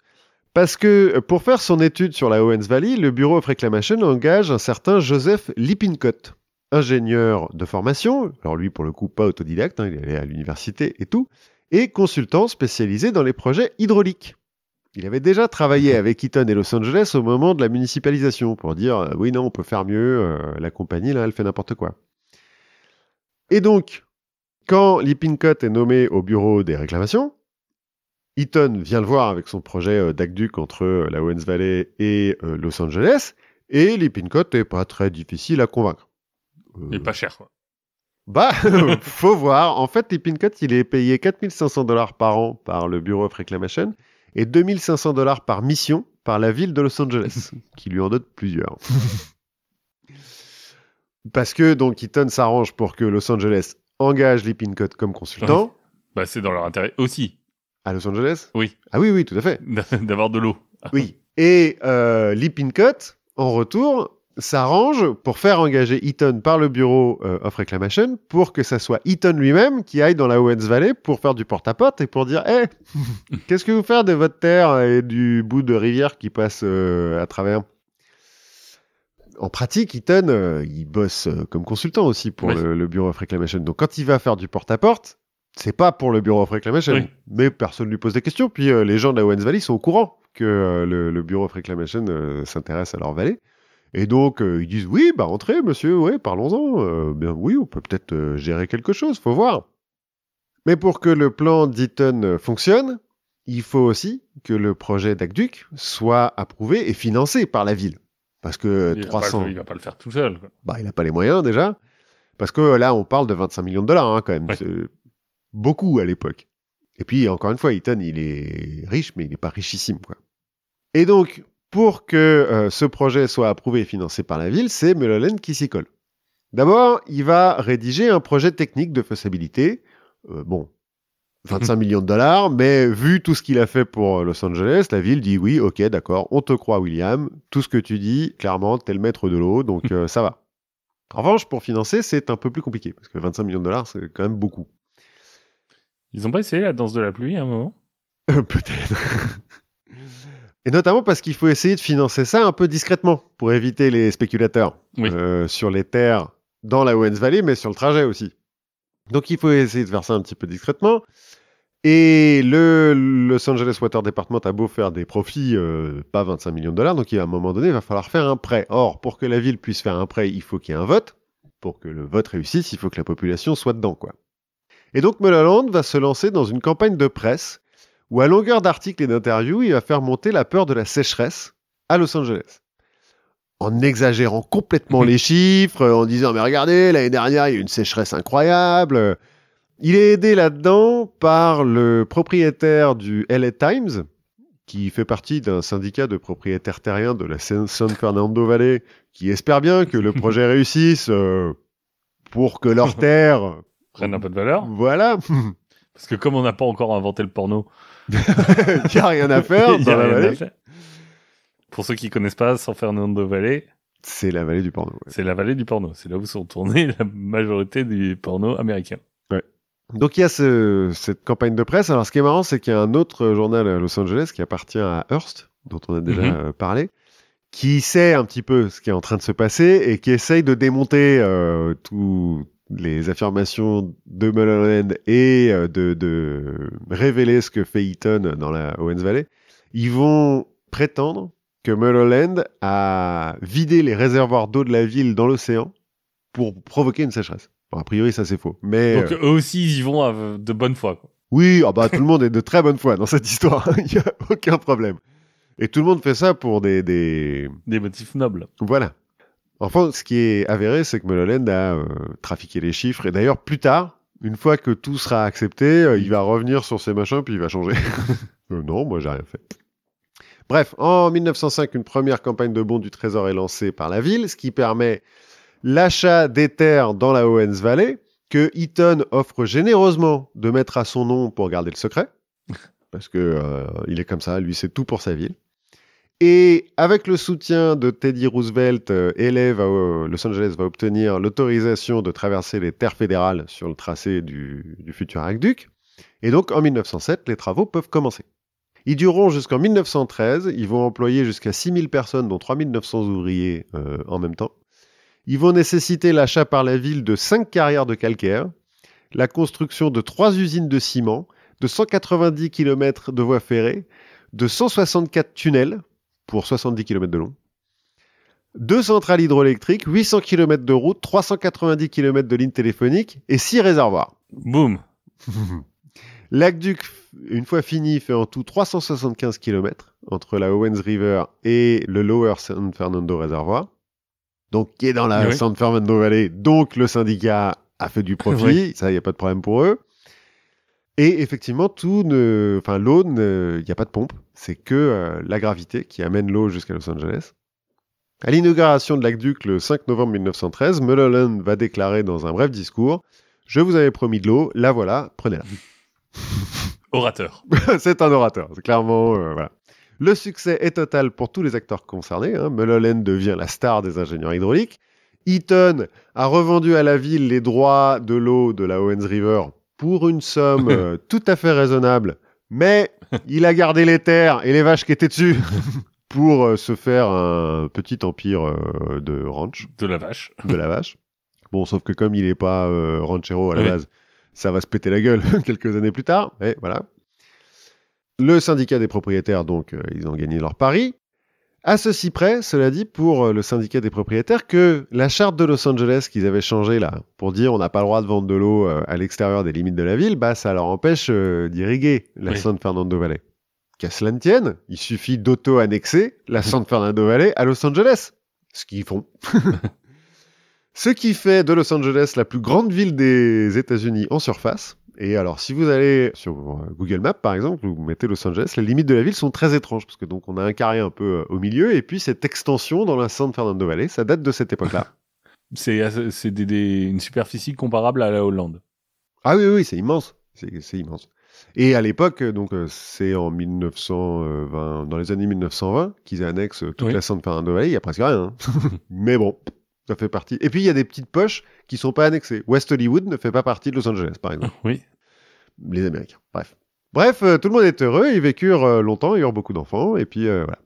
Parce que pour faire son étude sur la Owens Valley, le Bureau of Reclamation engage un certain Joseph Lippincott, ingénieur de formation, alors lui pour le coup pas autodidacte, hein, il est allé à l'université et tout, et consultant spécialisé dans les projets hydrauliques. Il avait déjà travaillé avec Eaton et Los Angeles au moment de la municipalisation pour dire euh, « oui, non, on peut faire mieux, euh, la compagnie, là, elle fait n'importe quoi ». Et donc, quand Lippincott est nommé au bureau des réclamations, Eaton vient le voir avec son projet d'aqueduc entre la Owens Valley et euh, Los Angeles, et Lippincott n'est pas très difficile à convaincre. Euh... Et pas cher, quoi. Bah, faut voir. En fait, Lippincott, il est payé quatre mille cinq cents dollars par an par le Bureau of Reclamation et deux mille cinq cents dollars par mission par la ville de Los Angeles, qui lui en donne plusieurs. Parce que, donc, Eaton s'arrange pour que Los Angeles engage Lippincott comme consultant. Oui. Bah, c'est dans leur intérêt aussi. À Los Angeles ? Oui. Ah oui, oui, tout à fait. D'avoir de l'eau. Oui. Et euh, Lippincott, en retour, s'arrange pour faire engager Eaton par le Bureau euh, of Reclamation pour que ça soit Eaton lui-même qui aille dans la Owens Valley pour faire du porte-à-porte et pour dire hey, « qu'est-ce que vous faites de votre terre et du bout de rivière qui passe euh, à travers ?» En pratique, Eaton, euh, il bosse euh, comme consultant aussi pour oui. le, le Bureau of Reclamation. Donc quand il va faire du porte-à-porte, c'est pas pour le Bureau of Reclamation, oui. mais personne ne lui pose des questions. Puis euh, les gens de la Owens Valley sont au courant que euh, le, le Bureau of Reclamation euh, s'intéresse à leur vallée. Et donc, euh, ils disent, oui, bah, entrez, monsieur, ouais, parlons-en. Euh, ben, oui, on peut peut-être euh, gérer quelque chose, faut voir. Mais pour que le plan d'Eaton fonctionne, il faut aussi que le projet d'aqueduc soit approuvé et financé par la ville. Parce que il trois cents... Va pas, il va pas le faire tout seul, quoi. Bah, il a pas les moyens, déjà. Parce que là, on parle de vingt-cinq millions de dollars, hein, quand même. Ouais. C'est beaucoup à l'époque. Et puis, encore une fois, Eaton, il est riche, mais il n'est pas richissime, quoi. Et donc... Pour que euh, ce projet soit approuvé et financé par la ville, c'est Mulholland qui s'y colle. D'abord, il va rédiger un projet technique de faisabilité. Euh, bon, vingt-cinq millions de dollars, mais vu tout ce qu'il a fait pour Los Angeles, la ville dit oui, ok, d'accord, on te croit, William. Tout ce que tu dis, clairement, t'es le maître de l'eau, donc euh, ça va. En revanche, pour financer, c'est un peu plus compliqué, parce que vingt-cinq millions de dollars, c'est quand même beaucoup. Ils ont pas essayé la danse de la pluie à un moment ? euh, Peut-être. Et notamment parce qu'il faut essayer de financer ça un peu discrètement pour éviter les spéculateurs oui. euh, sur les terres dans la Owens Valley, mais sur le trajet aussi. Donc il faut essayer de faire ça un petit peu discrètement. Et le Los Angeles Water Department a beau faire des profits, euh, pas vingt-cinq millions de dollars, donc à un moment donné, il va falloir faire un prêt. Or, pour que la ville puisse faire un prêt, il faut qu'il y ait un vote. Pour que le vote réussisse, il faut que la population soit dedans, quoi. Et donc Mulholland va se lancer dans une campagne de presse où à longueur d'articles et d'interviews, il va faire monter la peur de la sécheresse à Los Angeles. En exagérant complètement les chiffres, en disant « mais regardez, l'année dernière, il y a eu une sécheresse incroyable ». Il est aidé là-dedans par le propriétaire du L A Times, qui fait partie d'un syndicat de propriétaires terriens de la San Fernando Valley, qui espère bien que le projet réussisse euh, pour que leurs terres... prennent un peu de valeur. Voilà. Parce que comme on n'a pas encore inventé le porno... il n'y a rien à faire dans la vallée. Pour ceux qui ne connaissent pas San Fernando Valley... C'est la vallée du porno. Ouais. C'est la vallée du porno. C'est là où sont tournés la majorité des pornos américains. Ouais. Donc il y a ce, cette campagne de presse. Alors ce qui est marrant, c'est qu'il y a un autre journal à Los Angeles qui appartient à Hearst, dont on a déjà mm-hmm. parlé, qui sait un petit peu ce qui est en train de se passer et qui essaye de démonter euh, tout... les affirmations de Mulholland et de, de révéler ce que fait Eaton dans la Owens Valley, ils vont prétendre que Mulholland a vidé les réservoirs d'eau de la ville dans l'océan pour provoquer une sécheresse. Bon, a priori, ça, c'est faux. Mais donc, euh... eux aussi, ils y vont de bonne foi, quoi. Oui, ah bah, tout le monde est de très bonne foi dans cette histoire. Il n'y a aucun problème. Et tout le monde fait ça pour des... Des, des motifs nobles. Voilà. Enfin, ce qui est avéré, c'est que Mulholland a euh, trafiqué les chiffres. Et d'ailleurs, plus tard, une fois que tout sera accepté, euh, il va revenir sur ces machins, puis il va changer. euh, non, moi, j'ai rien fait. Bref, en dix-neuf cent cinq, une première campagne de bons du Trésor est lancée par la ville, ce qui permet l'achat des terres dans la Owens Valley, que Eaton offre généreusement de mettre à son nom pour garder le secret, parce que euh, il est comme ça, lui, c'est tout pour sa ville. Et avec le soutien de Teddy Roosevelt, euh, L A va, euh, Los Angeles va obtenir l'autorisation de traverser les terres fédérales sur le tracé du, du futur aqueduc. Et donc, en dix-neuf cent sept, les travaux peuvent commencer. Ils dureront jusqu'en mille neuf cent treize, ils vont employer jusqu'à six mille personnes, dont trois mille neuf cents ouvriers euh, en même temps. Ils vont nécessiter l'achat par la ville de cinq carrières de calcaire, la construction de trois usines de ciment, de cent quatre-vingt-dix kilomètres de voies ferrées, de cent soixante-quatre tunnels pour soixante-dix kilomètres de long, deux centrales hydroélectriques, huit cents kilomètres de route, trois cent quatre-vingt-dix kilomètres de lignes téléphoniques et six réservoirs. Boum. L'aqueduc, une fois fini, fait en tout trois cent soixante-quinze kilomètres entre la Owens River et le Lower San Fernando Reservoir, donc qui est dans la oui. San Fernando Valley, donc le syndicat a fait du profit, oui. Ça, il n'y a pas de problème pour eux. Et effectivement, tout ne... enfin, l'eau, ne... il n'y a pas de pompe, c'est que euh, la gravité qui amène l'eau jusqu'à Los Angeles. À l'inauguration de l'aqueduc le cinq novembre mille neuf cent treize, Mulholland va déclarer dans un bref discours « Je vous avais promis de l'eau, la voilà, prenez-la. » Orateur. C'est un orateur, c'est clairement... Euh, voilà. Le succès est total pour tous les acteurs concernés. Hein. Mulholland devient la star des ingénieurs hydrauliques. Eaton a revendu à la ville les droits de l'eau de la Owens River pour une somme euh, tout à fait raisonnable, mais il a gardé les terres et les vaches qui étaient dessus pour euh, se faire un petit empire euh, de ranch. De la vache. De la vache. Bon, sauf que comme il n'est pas euh, ranchero à la oui. base, ça va se péter la gueule quelques années plus tard. Et voilà. Le syndicat des propriétaires, donc, euh, ils ont gagné leur pari. À ceci près, cela dit, pour le syndicat des propriétaires, que la charte de Los Angeles qu'ils avaient changée là, pour dire on n'a pas le droit de vendre de l'eau à l'extérieur des limites de la ville, bah ça leur empêche euh, d'irriguer la oui. San Fernando Valley. Qu'à cela ne tienne, il suffit d'auto-annexer la San Fernando Valley à Los Angeles. Ce qu'ils font. Ce qui fait de Los Angeles la plus grande ville des États-Unis en surface. Et alors, si vous allez sur Google Maps, par exemple, vous mettez Los Angeles, les limites de la ville sont très étranges, parce que donc on a un carré un peu au milieu, et puis cette extension dans la San Fernando Valley, ça date de cette époque-là. c'est c'est des, des, une superficie comparable à la Hollande. Ah oui, oui, c'est immense. C'est, c'est immense. Et à l'époque, donc c'est en mille neuf cent vingt, dans les années mille neuf cent vingt, qu'ils annexent toute oui. la San Fernando Valley, il n'y a presque rien. Hein. Mais bon, ça fait partie. Et puis, il y a des petites poches qui ne sont pas annexées. West Hollywood ne fait pas partie de Los Angeles, par exemple. Oui. Les Américains, bref. Bref, euh, tout le monde est heureux, ils vécurent euh, longtemps, ils eurent beaucoup d'enfants, et puis euh, voilà.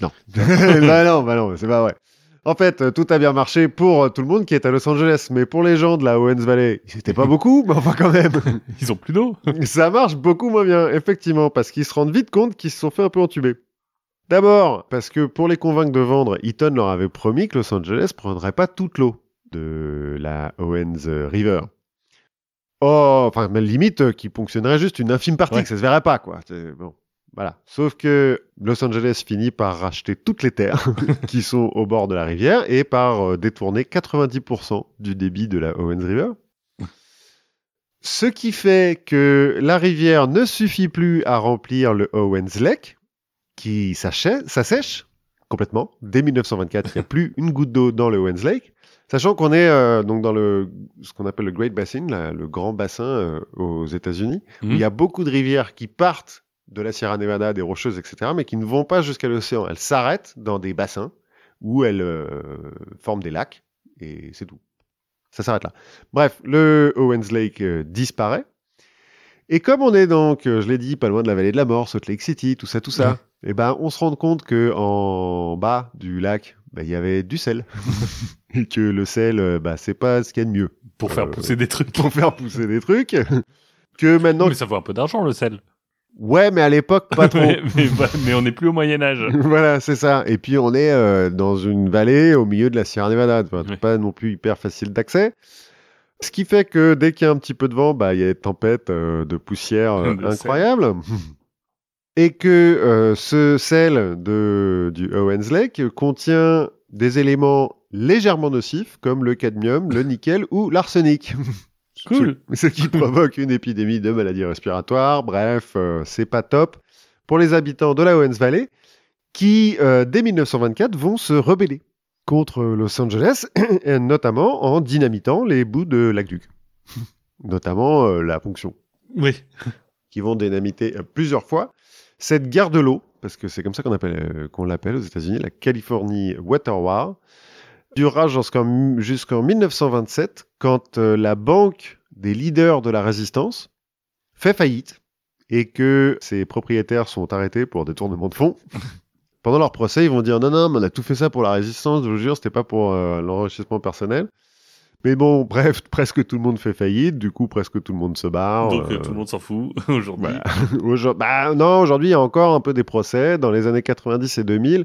Non. bah non, bah non, c'est pas vrai. En fait, euh, tout a bien marché pour euh, tout le monde qui est à Los Angeles, mais pour les gens de la Owens Valley, c'était pas beaucoup, mais enfin quand même. Ils ont plus d'eau. Ça marche beaucoup moins bien, effectivement, parce qu'ils se rendent vite compte qu'ils se sont fait un peu entuber. D'abord, parce que pour les convaincre de vendre, Eaton leur avait promis que Los Angeles prendrait pas toute l'eau de la Owens River. Oh, enfin, limite, euh, qui ponctionnerait juste une infime partie, ouais. Que ça se verrait pas, quoi. C'est, bon, voilà. Sauf que Los Angeles finit par racheter toutes les terres qui sont au bord de la rivière et par euh, détourner quatre-vingt-dix pour cent du débit de la Owens River. Ce qui fait que la rivière ne suffit plus à remplir le Owens Lake, qui s'achè- s'assèche complètement. Dès mille neuf cent vingt-quatre, il n'y a plus une goutte d'eau dans le Owens Lake. Sachant qu'on est euh, donc dans le, ce qu'on appelle le Great Bassin, la, le Grand Bassin euh, aux États-Unis, mmh. où il y a beaucoup de rivières qui partent de la Sierra Nevada, des Rocheuses, et cetera, mais qui ne vont pas jusqu'à l'océan. Elles s'arrêtent dans des bassins où elles euh, forment des lacs, et c'est tout. Ça s'arrête là. Bref, le Owens Lake euh, disparaît. Et comme on est donc, euh, je l'ai dit, pas loin de la vallée de la mort, Salt Lake City, tout ça, tout ça, mmh. et ben on se rend compte qu'en bas du lac, ben, y avait du sel. Et que le sel, bah, c'est pas ce qu'il y a de mieux. Pour euh, faire pousser des trucs. Pour faire pousser des trucs. Que maintenant... Mais ça vaut un peu d'argent, le sel. Ouais, mais à l'époque, pas trop. mais, mais, bah, mais on n'est plus au Moyen-Âge. Voilà, c'est ça. Et puis, on est euh, dans une vallée au milieu de la Sierra Nevada. Enfin, oui. Pas non plus hyper facile d'accès. Ce qui fait que dès qu'il y a un petit peu de vent, bah, y a des tempêtes euh, de poussière euh, incroyables. Et que euh, ce sel de, du Owens Lake contient des éléments légèrement nocifs, comme le cadmium, le nickel ou l'arsenic. Cool. Ce qui provoque une épidémie de maladies respiratoires. Bref, euh, c'est pas top pour les habitants de la Owens Valley, qui, euh, dès mille neuf cent vingt-quatre, vont se rebeller contre Los Angeles, et notamment en dynamitant les bouts de l'aqueduc. Notamment euh, la ponction. Oui. Qui vont dynamiter euh, plusieurs fois cette guerre de l'eau, parce que c'est comme ça qu'on, appelle, euh, qu'on l'appelle aux États-Unis, la Californie Water War, durera jusqu'en, jusqu'en mille neuf cent vingt-sept, quand euh, la banque des leaders de la résistance fait faillite et que ses propriétaires sont arrêtés pour détournement de fonds. Pendant leur procès, ils vont dire « Non, non, mais on a tout fait ça pour la résistance, je vous jure, c'était pas pour euh, l'enrichissement personnel. » Mais bon, bref, presque tout le monde fait faillite, du coup, presque tout le monde se barre. Donc, euh... tout le monde s'en fout, aujourd'hui. Voilà. Aujourd'hui... Bah, non, aujourd'hui, il y a encore un peu des procès. Dans les années quatre-vingt-dix et deux mille,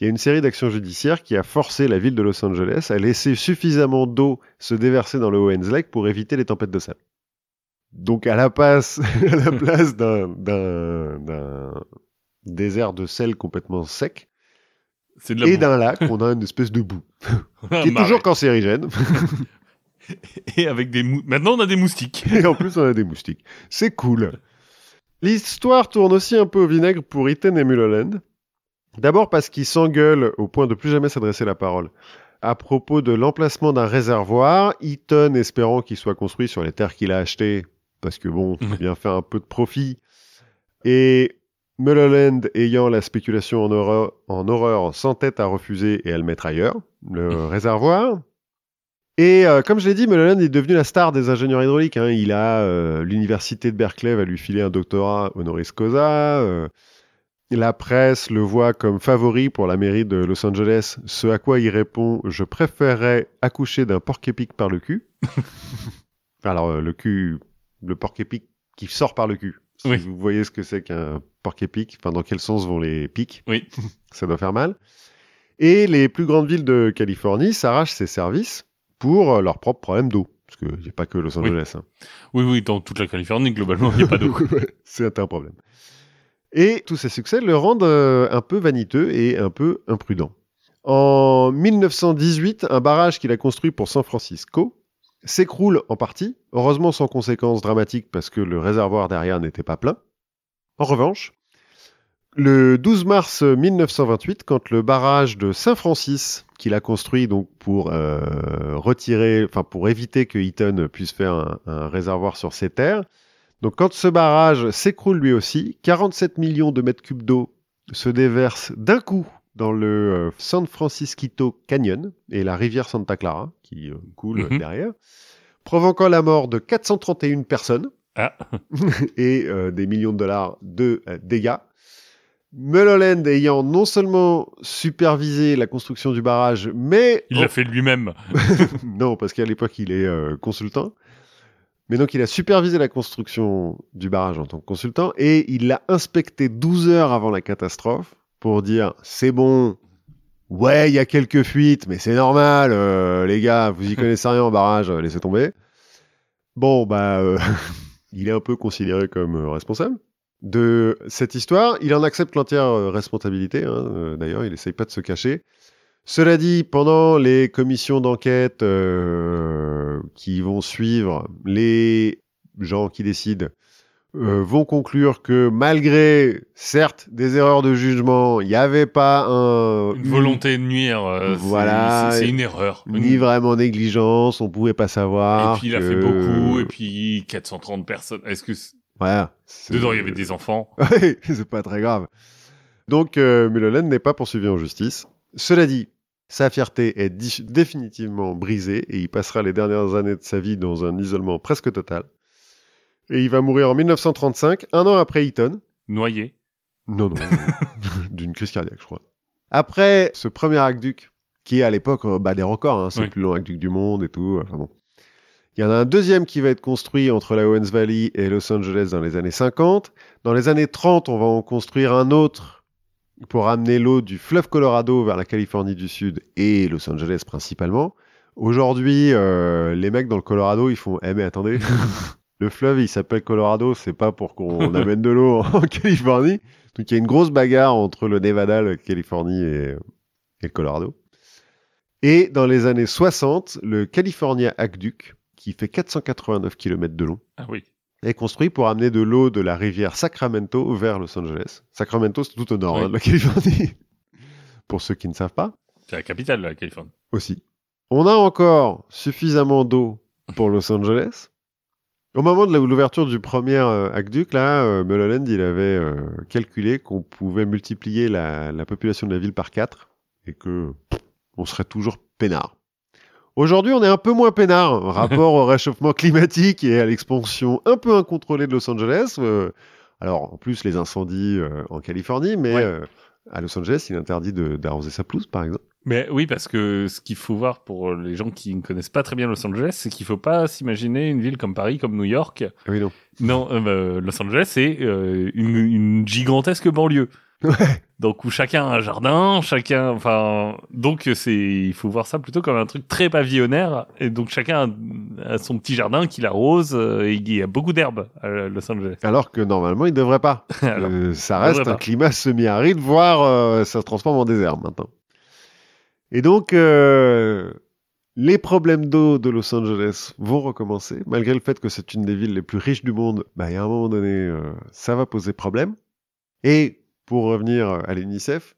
il y a une série d'actions judiciaires qui a forcé la ville de Los Angeles à laisser suffisamment d'eau se déverser dans le Owens Lake pour éviter les tempêtes de sable. Donc, à la, passe... à la place d'un... d'un... d'un... désert de sel complètement sec, c'est de la et boue. D'un lac, on a une espèce de boue qui est toujours cancérigène. Et avec des mou- maintenant on a des moustiques. Et en plus on a des moustiques. C'est cool. L'histoire tourne aussi un peu au vinaigre pour Eaton et Mulholland. D'abord parce qu'ils s'engueulent au point de plus jamais s'adresser la parole. À propos de l'emplacement d'un réservoir, Eaton espérant qu'il soit construit sur les terres qu'il a achetées, parce que bon, il faut bien faire un peu de profit. Et Mulholland ayant la spéculation en horreur, en horreur s'entête à refuser et à le mettre ailleurs, le mmh. réservoir. Et euh, comme je l'ai dit, Mulholland est devenu la star des ingénieurs hydrauliques. Hein. Il a euh, l'université de Berkeley va lui filer un doctorat honoris causa. Euh, la presse le voit comme favori pour la mairie de Los Angeles. Ce à quoi il répond « Je préférerais accoucher d'un porc-épic par le cul. » Alors euh, le cul, le porc-épic qui sort par le cul. Si oui. Vous voyez ce que c'est qu'un porc-épic, enfin dans quel sens vont les pics. Oui. Ça doit faire mal. Et les plus grandes villes de Californie s'arrachent ces services pour leurs propres problèmes d'eau. Parce qu'il n'y a pas que Los Angeles. Oui, hein. oui, oui, dans toute la Californie, globalement, il n'y a pas d'eau. C'est un problème. Et tous ces succès le rendent euh, un peu vaniteux et un peu imprudent. En dix-neuf cent dix-huit, un barrage qu'il a construit pour San Francisco s'écroule en partie, heureusement sans conséquences dramatiques parce que le réservoir derrière n'était pas plein. En revanche, le douze mars dix-neuf cent vingt-huit, quand le barrage de Saint-Francis, qu'il a construit donc pour, euh, retirer, enfin pour éviter que Eaton puisse faire un, un réservoir sur ses terres, donc quand ce barrage s'écroule lui aussi, quarante-sept millions de mètres cubes d'eau se déversent d'un coup dans le San Francisco Canyon et la rivière Santa Clara, qui euh, coule mmh. derrière, provoquant la mort de quatre cent trente et une personnes ah. et euh, des millions de dollars de euh, dégâts. Mulholland ayant non seulement supervisé la construction du barrage, mais... Il en... l'a fait lui-même. Non, parce qu'à l'époque, il est euh, consultant. Mais donc, il a supervisé la construction du barrage en tant que consultant et il l'a inspecté douze heures avant la catastrophe. Pour dire, c'est bon, ouais, il y a quelques fuites, mais c'est normal, euh, les gars, vous y connaissez rien en barrage, euh, laissez tomber. Bon, bah, euh, il est un peu considéré comme euh, responsable de cette histoire. Il en accepte l'entière euh, responsabilité, hein, euh, d'ailleurs, il n'essaye pas de se cacher. Cela dit, pendant les commissions d'enquête euh, qui vont suivre, les gens qui décident Euh, vont conclure que malgré, certes, des erreurs de jugement, il n'y avait pas un... Une volonté de nuire, euh, voilà, c'est, c'est une erreur. Ni une... vraiment négligence, on ne pouvait pas savoir. Et puis il que... a fait beaucoup, et puis quatre cent trente personnes. Est-ce que... C'est... Voilà. C'est... Dedans, il y avait des enfants. Oui, c'est pas très grave. Donc, euh, Mulholland n'est pas poursuivi en justice. Cela dit, sa fierté est di- définitivement brisée, et il passera les dernières années de sa vie dans un isolement presque total. Et il va mourir en dix-neuf cent trente-cinq, un an après Eaton. Noyé. Non, non, d'une crise cardiaque, je crois. Après ce premier aqueduc, qui est à l'époque bah, des records, hein, c'est oui. le plus long aqueduc du monde et tout. Enfin bon. Il y en a un deuxième qui va être construit entre la Owens Valley et Los Angeles dans les années cinquante. Dans les années trente, on va en construire un autre pour amener l'eau du fleuve Colorado vers la Californie du Sud et Los Angeles principalement. Aujourd'hui, euh, les mecs dans le Colorado, ils font « Eh mais attendez !» Le fleuve, il s'appelle Colorado, c'est pas pour qu'on amène de l'eau en Californie. Donc il y a une grosse bagarre entre le Nevada, la Californie et, et le Colorado. Et dans les années soixante, le California Aqueduc, qui fait quatre cent quatre-vingt-neuf kilomètres de long, ah oui. est construit pour amener de l'eau de la rivière Sacramento vers Los Angeles. Sacramento, c'est tout au nord oui. hein, de la Californie, pour ceux qui ne savent pas. C'est la capitale, la Californie. Aussi. On a encore suffisamment d'eau pour Los Angeles. Au moment de l'ouverture du premier euh, aqueduc, là, euh, Mulholland, il avait euh, calculé qu'on pouvait multiplier la, la population de la ville par quatre et que pff, on serait toujours peinard. Aujourd'hui, on est un peu moins peinard, rapport au réchauffement climatique et à l'expansion un peu incontrôlée de Los Angeles. Euh, Alors, en plus, les incendies euh, en Californie, mais ouais. euh, à Los Angeles, il est interdit de, d'arroser sa pelouse, par exemple. Mais oui, parce que ce qu'il faut voir pour les gens qui ne connaissent pas très bien Los Angeles, c'est qu'il ne faut pas s'imaginer une ville comme Paris, comme New York. Oui, non. Non, euh, Los Angeles, c'est euh, une, une gigantesque banlieue. Ouais. Donc, où chacun a un jardin, chacun... Enfin, donc, c'est, il faut voir ça plutôt comme un truc très pavillonnaire. Et donc, chacun a, a son petit jardin qu'il arrose et il y a beaucoup d'herbe à Los Angeles. Alors que, normalement, il ne devrait pas. Alors, euh, ça reste un pas. climat semi-aride, voire euh, ça se transforme en désert, maintenant. Et donc, euh, les problèmes d'eau de Los Angeles vont recommencer. Malgré le fait que c'est une des villes les plus riches du monde, bah, il y a un moment donné, euh, ça va poser problème. Et pour revenir à l'UNICEF,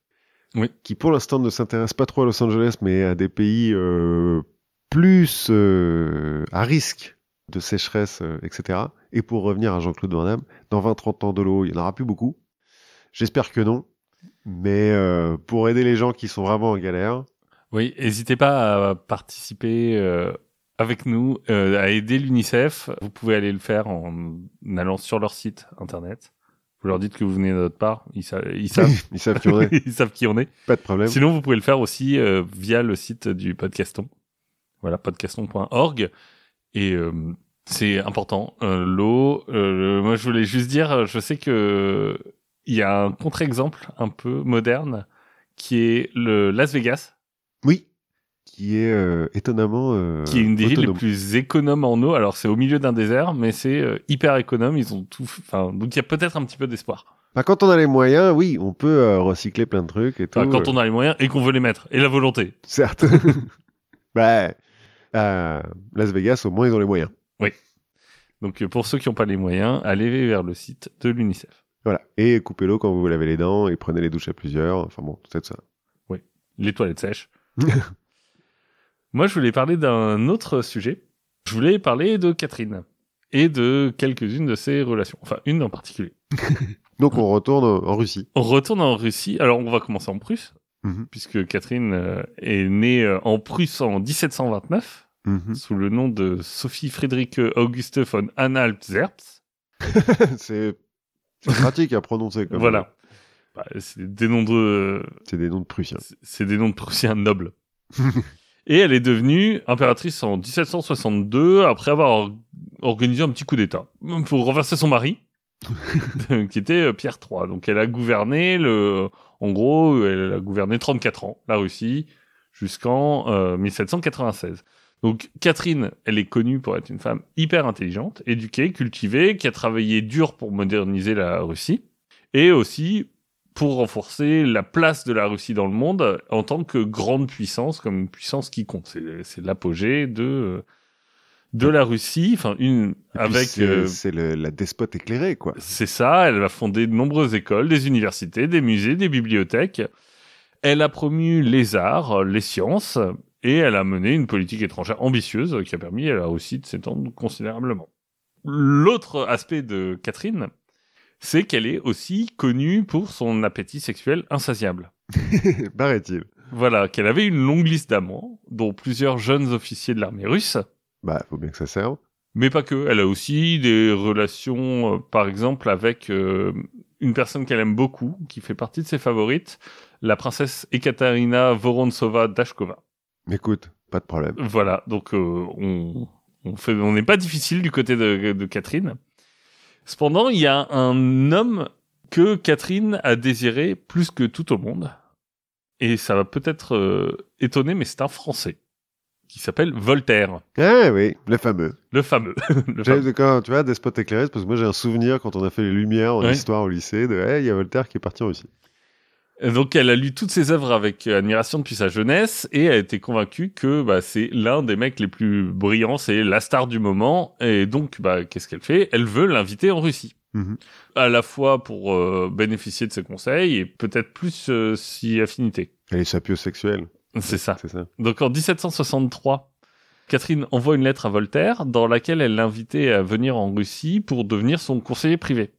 oui. qui pour l'instant ne s'intéresse pas trop à Los Angeles, mais à des pays euh, plus euh, à risque de sécheresse, euh, et cetera. Et pour revenir à Jean-Claude Van Damme, dans vingt trente ans de l'eau, il n'y en aura plus beaucoup. J'espère que non. Mais euh, pour aider les gens qui sont vraiment en galère... Oui, n'hésitez pas à participer euh, avec nous, euh, à aider l'UNICEF. Vous pouvez aller le faire en allant sur leur site internet. Vous leur dites que vous venez de notre part. Ils, sa- ils savent. Ils savent qui on est. Ils savent qui on est. Pas de problème. Sinon, vous pouvez le faire aussi euh, via le site du Podcaston. Voilà, podcaston point org. Et euh, c'est important. Euh, l'eau, euh, le... moi, je voulais juste dire, je sais que il y a un contre-exemple un peu moderne qui est le Las Vegas. Oui, qui est euh, étonnamment euh, qui est une des villes les plus économes en eau. Alors c'est au milieu d'un désert, mais c'est euh, hyper économe. Ils ont tout, enfin donc il y a peut-être un petit peu d'espoir. Bah, quand on a les moyens, oui, on peut euh, recycler plein de trucs et tout. Enfin, quand euh... on a les moyens et qu'on veut les mettre et la volonté. Certes. bah, euh, Las Vegas, au moins ils ont les moyens. Oui. Donc pour ceux qui n'ont pas les moyens, allez vers le site de l'UNICEF. Voilà. Et coupez l'eau quand vous vous lavez les dents et prenez les douches à plusieurs. Enfin bon, peut-être ça. Oui. Les toilettes sèches. Moi, je voulais parler d'un autre sujet. Je voulais parler de Catherine et de quelques-unes de ses relations. Enfin, une en particulier. Donc, on retourne en Russie. On retourne en Russie. Alors, on va commencer en Prusse, mm-hmm. puisque Catherine euh, est née euh, en Prusse en dix-sept cent vingt-neuf, mm-hmm. sous le nom de Sophie Friedrich Auguste von Anhalt-Zerbst. c'est... c'est pratique à prononcer. Comme voilà. Même. Bah, c'est des noms de... C'est des noms de Prussiens. C'est des noms de Prussiens nobles. Et elle est devenue impératrice en dix-sept cent soixante-deux, après avoir organisé un petit coup d'État, pour renverser son mari, qui était Pierre trois. Donc elle a gouverné, le... en gros, elle a gouverné trente-quatre ans, la Russie, jusqu'en euh, dix-sept cent quatre-vingt-seize. Donc Catherine, elle est connue pour être une femme hyper intelligente, éduquée, cultivée, qui a travaillé dur pour moderniser la Russie, et aussi... pour renforcer la place de la Russie dans le monde en tant que grande puissance, comme une puissance qui compte. C'est, c'est l'apogée de, de la Russie. Enfin, une, avec, c'est euh, c'est le, la despote éclairée, quoi. C'est ça. Elle a fondé de nombreuses écoles, des universités, des musées, des bibliothèques. Elle a promu les arts, les sciences, et elle a mené une politique étrangère ambitieuse qui a permis à la Russie de s'étendre considérablement. L'autre aspect de Catherine, c'est qu'elle est aussi connue pour son appétit sexuel insatiable. Paraît-il. Voilà, qu'elle avait une longue liste d'amants, dont plusieurs jeunes officiers de l'armée russe. Bah, faut bien que ça serve. Mais pas que. Elle a aussi des relations, euh, par exemple, avec euh, une personne qu'elle aime beaucoup, qui fait partie de ses favorites, la princesse Ekaterina Vorontsova-Dashkova. Écoute, pas de problème. Voilà, donc euh, on on fait, on n'est pas difficile du côté de, de Catherine. Cependant, il y a un homme que Catherine a désiré plus que tout au monde. Et ça va peut-être euh, étonner, mais c'est un Français qui s'appelle Voltaire. Ah oui, le fameux. Le fameux. le fameux. Quand, tu vois, despote éclairé, parce que moi j'ai un souvenir quand on a fait les Lumières en ouais. histoire au lycée, de hey, il y a Voltaire qui est parti en Russie. Donc elle a lu toutes ses œuvres avec admiration depuis sa jeunesse et a été convaincue que bah, c'est l'un des mecs les plus brillants, c'est la star du moment. Et donc, bah, qu'est-ce qu'elle fait ? Elle veut l'inviter en Russie. Mm-hmm. À la fois pour euh, bénéficier de ses conseils et peut-être plus euh, si affinité. Elle est sapiosexuelle. C'est, ça. c'est ça. Donc en dix-sept cent soixante-trois, Catherine envoie une lettre à Voltaire dans laquelle elle l'invitait à venir en Russie pour devenir son conseiller privé.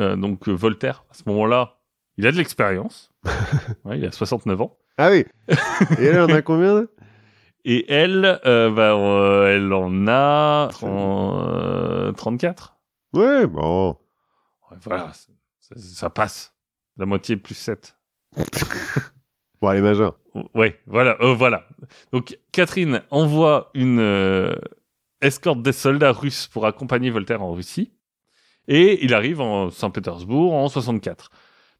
Euh, donc euh, Voltaire, à ce moment-là, il a de l'expérience. Ouais, il a soixante-neuf ans. Ah oui. Et elle en a combien là ? Et elle, euh, bah, euh, elle en a trente, euh, trente-quatre. Ouais, bon. Voilà, ça, ça passe. La moitié plus sept. Pour aller majeur. Oui, voilà, euh, voilà. Donc, Catherine envoie une euh, escorte des soldats russes pour accompagner Voltaire en Russie. Et il arrive en Saint-Pétersbourg en soixante-quatre.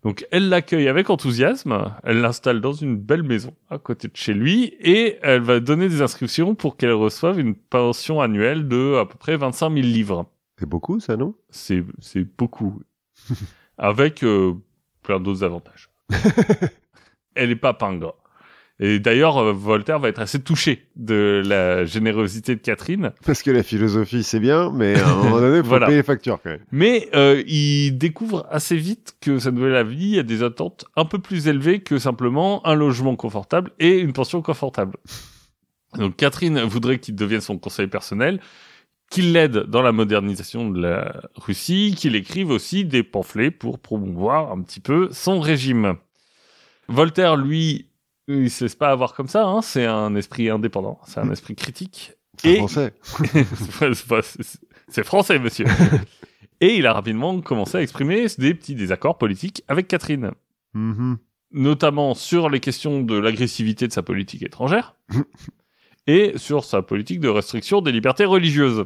Donc, elle l'accueille avec enthousiasme. Elle l'installe dans une belle maison à côté de chez lui. Et elle va donner des inscriptions pour qu'elle reçoive une pension annuelle de à peu près vingt-cinq mille livres. C'est beaucoup, ça, non ? C'est, c'est beaucoup. Avec euh, plein d'autres avantages. Elle n'est pas pingre. Et d'ailleurs, euh, Voltaire va être assez touché de la générosité de Catherine. Parce que la philosophie, c'est bien, mais à un moment donné, il faut voilà. payer les factures quand même. Mais euh, il découvre assez vite que sa nouvelle vie a des attentes un peu plus élevées que simplement un logement confortable et une pension confortable. Donc Catherine voudrait qu'il devienne son conseiller personnel, qu'il l'aide dans la modernisation de la Russie, qu'il écrive aussi des pamphlets pour promouvoir un petit peu son régime. Voltaire, lui, il ne se laisse pas avoir comme ça, hein. C'est un esprit indépendant, c'est un esprit critique. C'est et... français. C'est français, monsieur. Et il a rapidement commencé à exprimer des petits désaccords politiques avec Catherine. Mm-hmm. Notamment sur les questions de l'agressivité de sa politique étrangère. Et sur sa politique de restriction des libertés religieuses,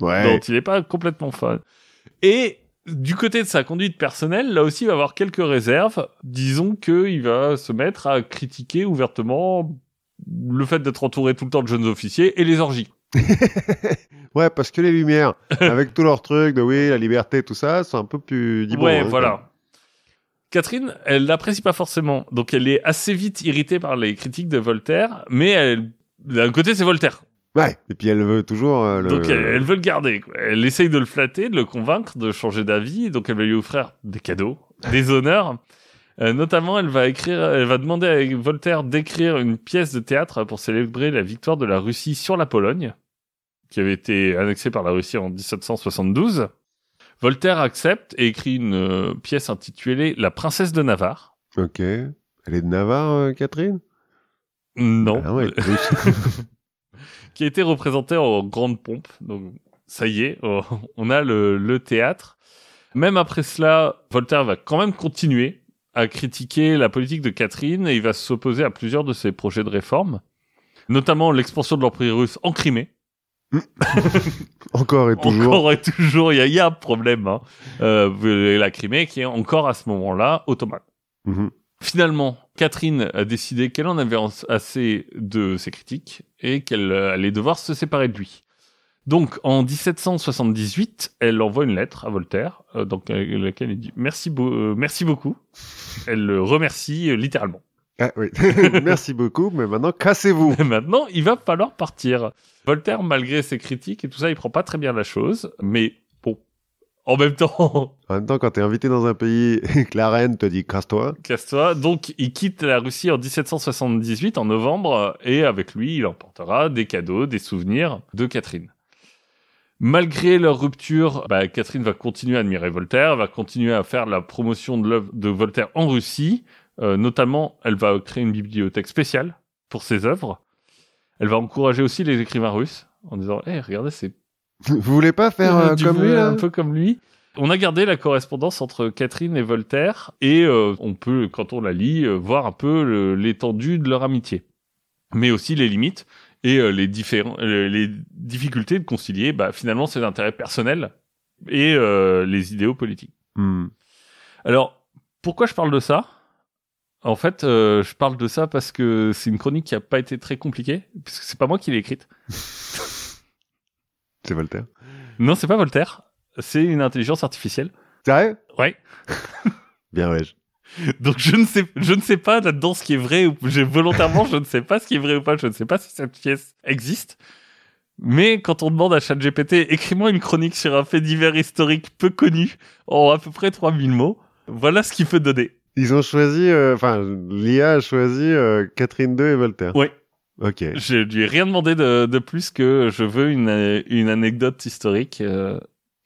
ouais. dont il n'est pas complètement fan. Et du côté de sa conduite personnelle, là aussi, il va avoir quelques réserves. Disons qu'il va se mettre à critiquer ouvertement le fait d'être entouré tout le temps de jeunes officiers et les orgies. Ouais, parce que les Lumières, avec tous leurs trucs de oui, la liberté, tout ça, c'est un peu plus... Dibon, ouais, hein, voilà. Quoi. Catherine, elle l'apprécie pas forcément. Donc, elle est assez vite irritée par les critiques de Voltaire, mais elle... d'un côté, c'est Voltaire. Ouais, et puis elle veut toujours... Euh, le... Donc elle, elle veut le garder, quoi. Elle essaye de le flatter, de le convaincre, de changer d'avis, donc elle va lui offrir des cadeaux, des honneurs. Euh, notamment, elle va écrire, elle va demander à Voltaire d'écrire une pièce de théâtre pour célébrer la victoire de la Russie sur la Pologne, qui avait été annexée par la Russie en dix-sept cent soixante-douze. Voltaire accepte et écrit une euh, pièce intitulée « La Princesse de Navarre ». Ok. Elle est de Navarre, euh, Catherine ? Non. Ah ouais, qui a été représenté en grande pompe. Donc, ça y est, on a le, le théâtre. Même après cela, Voltaire va quand même continuer à critiquer la politique de Catherine et il va s'opposer à plusieurs de ses projets de réforme, notamment l'expansion de l'Empire russe en Crimée. Encore et toujours. Encore et toujours, il y, y a un problème. Hein. Euh, la Crimée qui est encore à ce moment-là ottomane. Mm-hmm. Finalement, Catherine a décidé qu'elle en avait assez de ses critiques et qu'elle allait devoir se séparer de lui. Donc, en dix-sept cent soixante-dix-huit, elle envoie une lettre à Voltaire, euh, dans laquelle elle dit « Merci bo- euh, merci beaucoup ». Elle le remercie euh, littéralement. Ah oui, merci beaucoup, mais maintenant, cassez-vous. Et maintenant, il va falloir partir. Voltaire, malgré ses critiques et tout ça, il prend pas très bien la chose, mais... En même temps... En même temps, quand t'es invité dans un pays et que la reine te dit « casse-toi ». Casse-toi. Donc, il quitte la Russie en dix-sept cent soixante-dix-huit, en novembre, et avec lui, il emportera des cadeaux, des souvenirs de Catherine. Malgré leur rupture, bah, Catherine va continuer à admirer Voltaire, va continuer à faire la promotion de l'œuvre de Voltaire en Russie. Euh, notamment, elle va créer une bibliothèque spéciale pour ses œuvres. Elle va encourager aussi les écrivains russes en disant hey, « Eh, regardez, c'est... » Vous voulez pas faire euh, comme lui, là ? Un peu comme lui. On a gardé la correspondance entre Catherine et Voltaire et euh, on peut, quand on la lit, euh, voir un peu le, l'étendue de leur amitié, mais aussi les limites et euh, les différents, euh, les difficultés de concilier, bah, finalement, ses intérêts personnels et euh, les idéaux politiques. Mm. Alors, pourquoi je parle de ça ? En fait, euh, je parle de ça parce que c'est une chronique qui a pas été très compliquée, puisque c'est pas moi qui l'ai écrite. C'est Voltaire ? Non, c'est pas Voltaire. C'est une intelligence artificielle. Sérieux ? Ouais. Bien, ouais. Donc, je ne sais, je ne sais pas là-dedans ce qui est vrai. Ou, j'ai, volontairement, je ne sais pas ce qui est vrai ou pas. Je ne sais pas si cette pièce existe. Mais quand on demande à ChatGPT, écris-moi une chronique sur un fait divers historique peu connu, en à peu près trois mille mots, voilà ce qu'il peut donner. Ils ont choisi... Enfin, euh, l'I A a choisi euh, Catherine deux et Voltaire. Oui. Ok. Je lui ai rien demandé de, de plus que je veux une, une anecdote historique. Euh...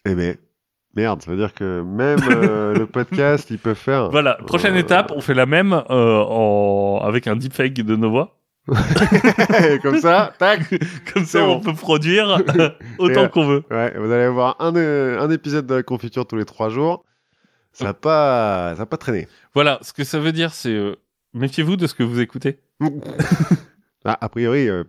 Eh ben, merde, ça veut dire que même euh, le podcast, il peut faire... Voilà, prochaine euh... étape, on fait la même euh, en... avec un deepfake de nos voix. Comme ça, tac. Comme ça, bon. On peut produire autant et, qu'on veut. Ouais, vous allez avoir un, euh, un épisode de la confiture tous les trois jours. Ça n'a pas, ça n'a pas traîné. Voilà, ce que ça veut dire, c'est euh, méfiez-vous de ce que vous écoutez. Ah, a priori, euh,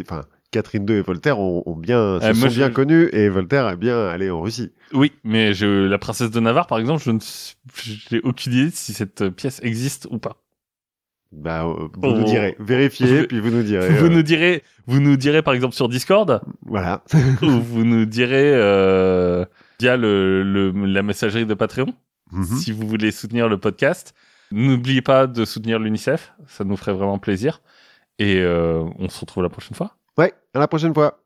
enfin, Catherine deux et Voltaire ont, ont bien, euh, se sont bien je... connus, et Voltaire est bien allé en Russie. Oui, mais je, La Princesse de Navarre, par exemple, je ne, j'ai aucune idée si cette pièce existe ou pas. Bah, vous on... nous direz. Vérifiez, je... puis vous nous direz. Vous euh... nous direz, vous nous direz par exemple sur Discord. Voilà. Ou vous nous direz euh, via le, le, la messagerie de Patreon, mm-hmm. si vous voulez soutenir le podcast. N'oubliez pas de soutenir l'UNICEF, ça nous ferait vraiment plaisir. Et euh, on se retrouve la prochaine fois. Ouais, à la prochaine fois.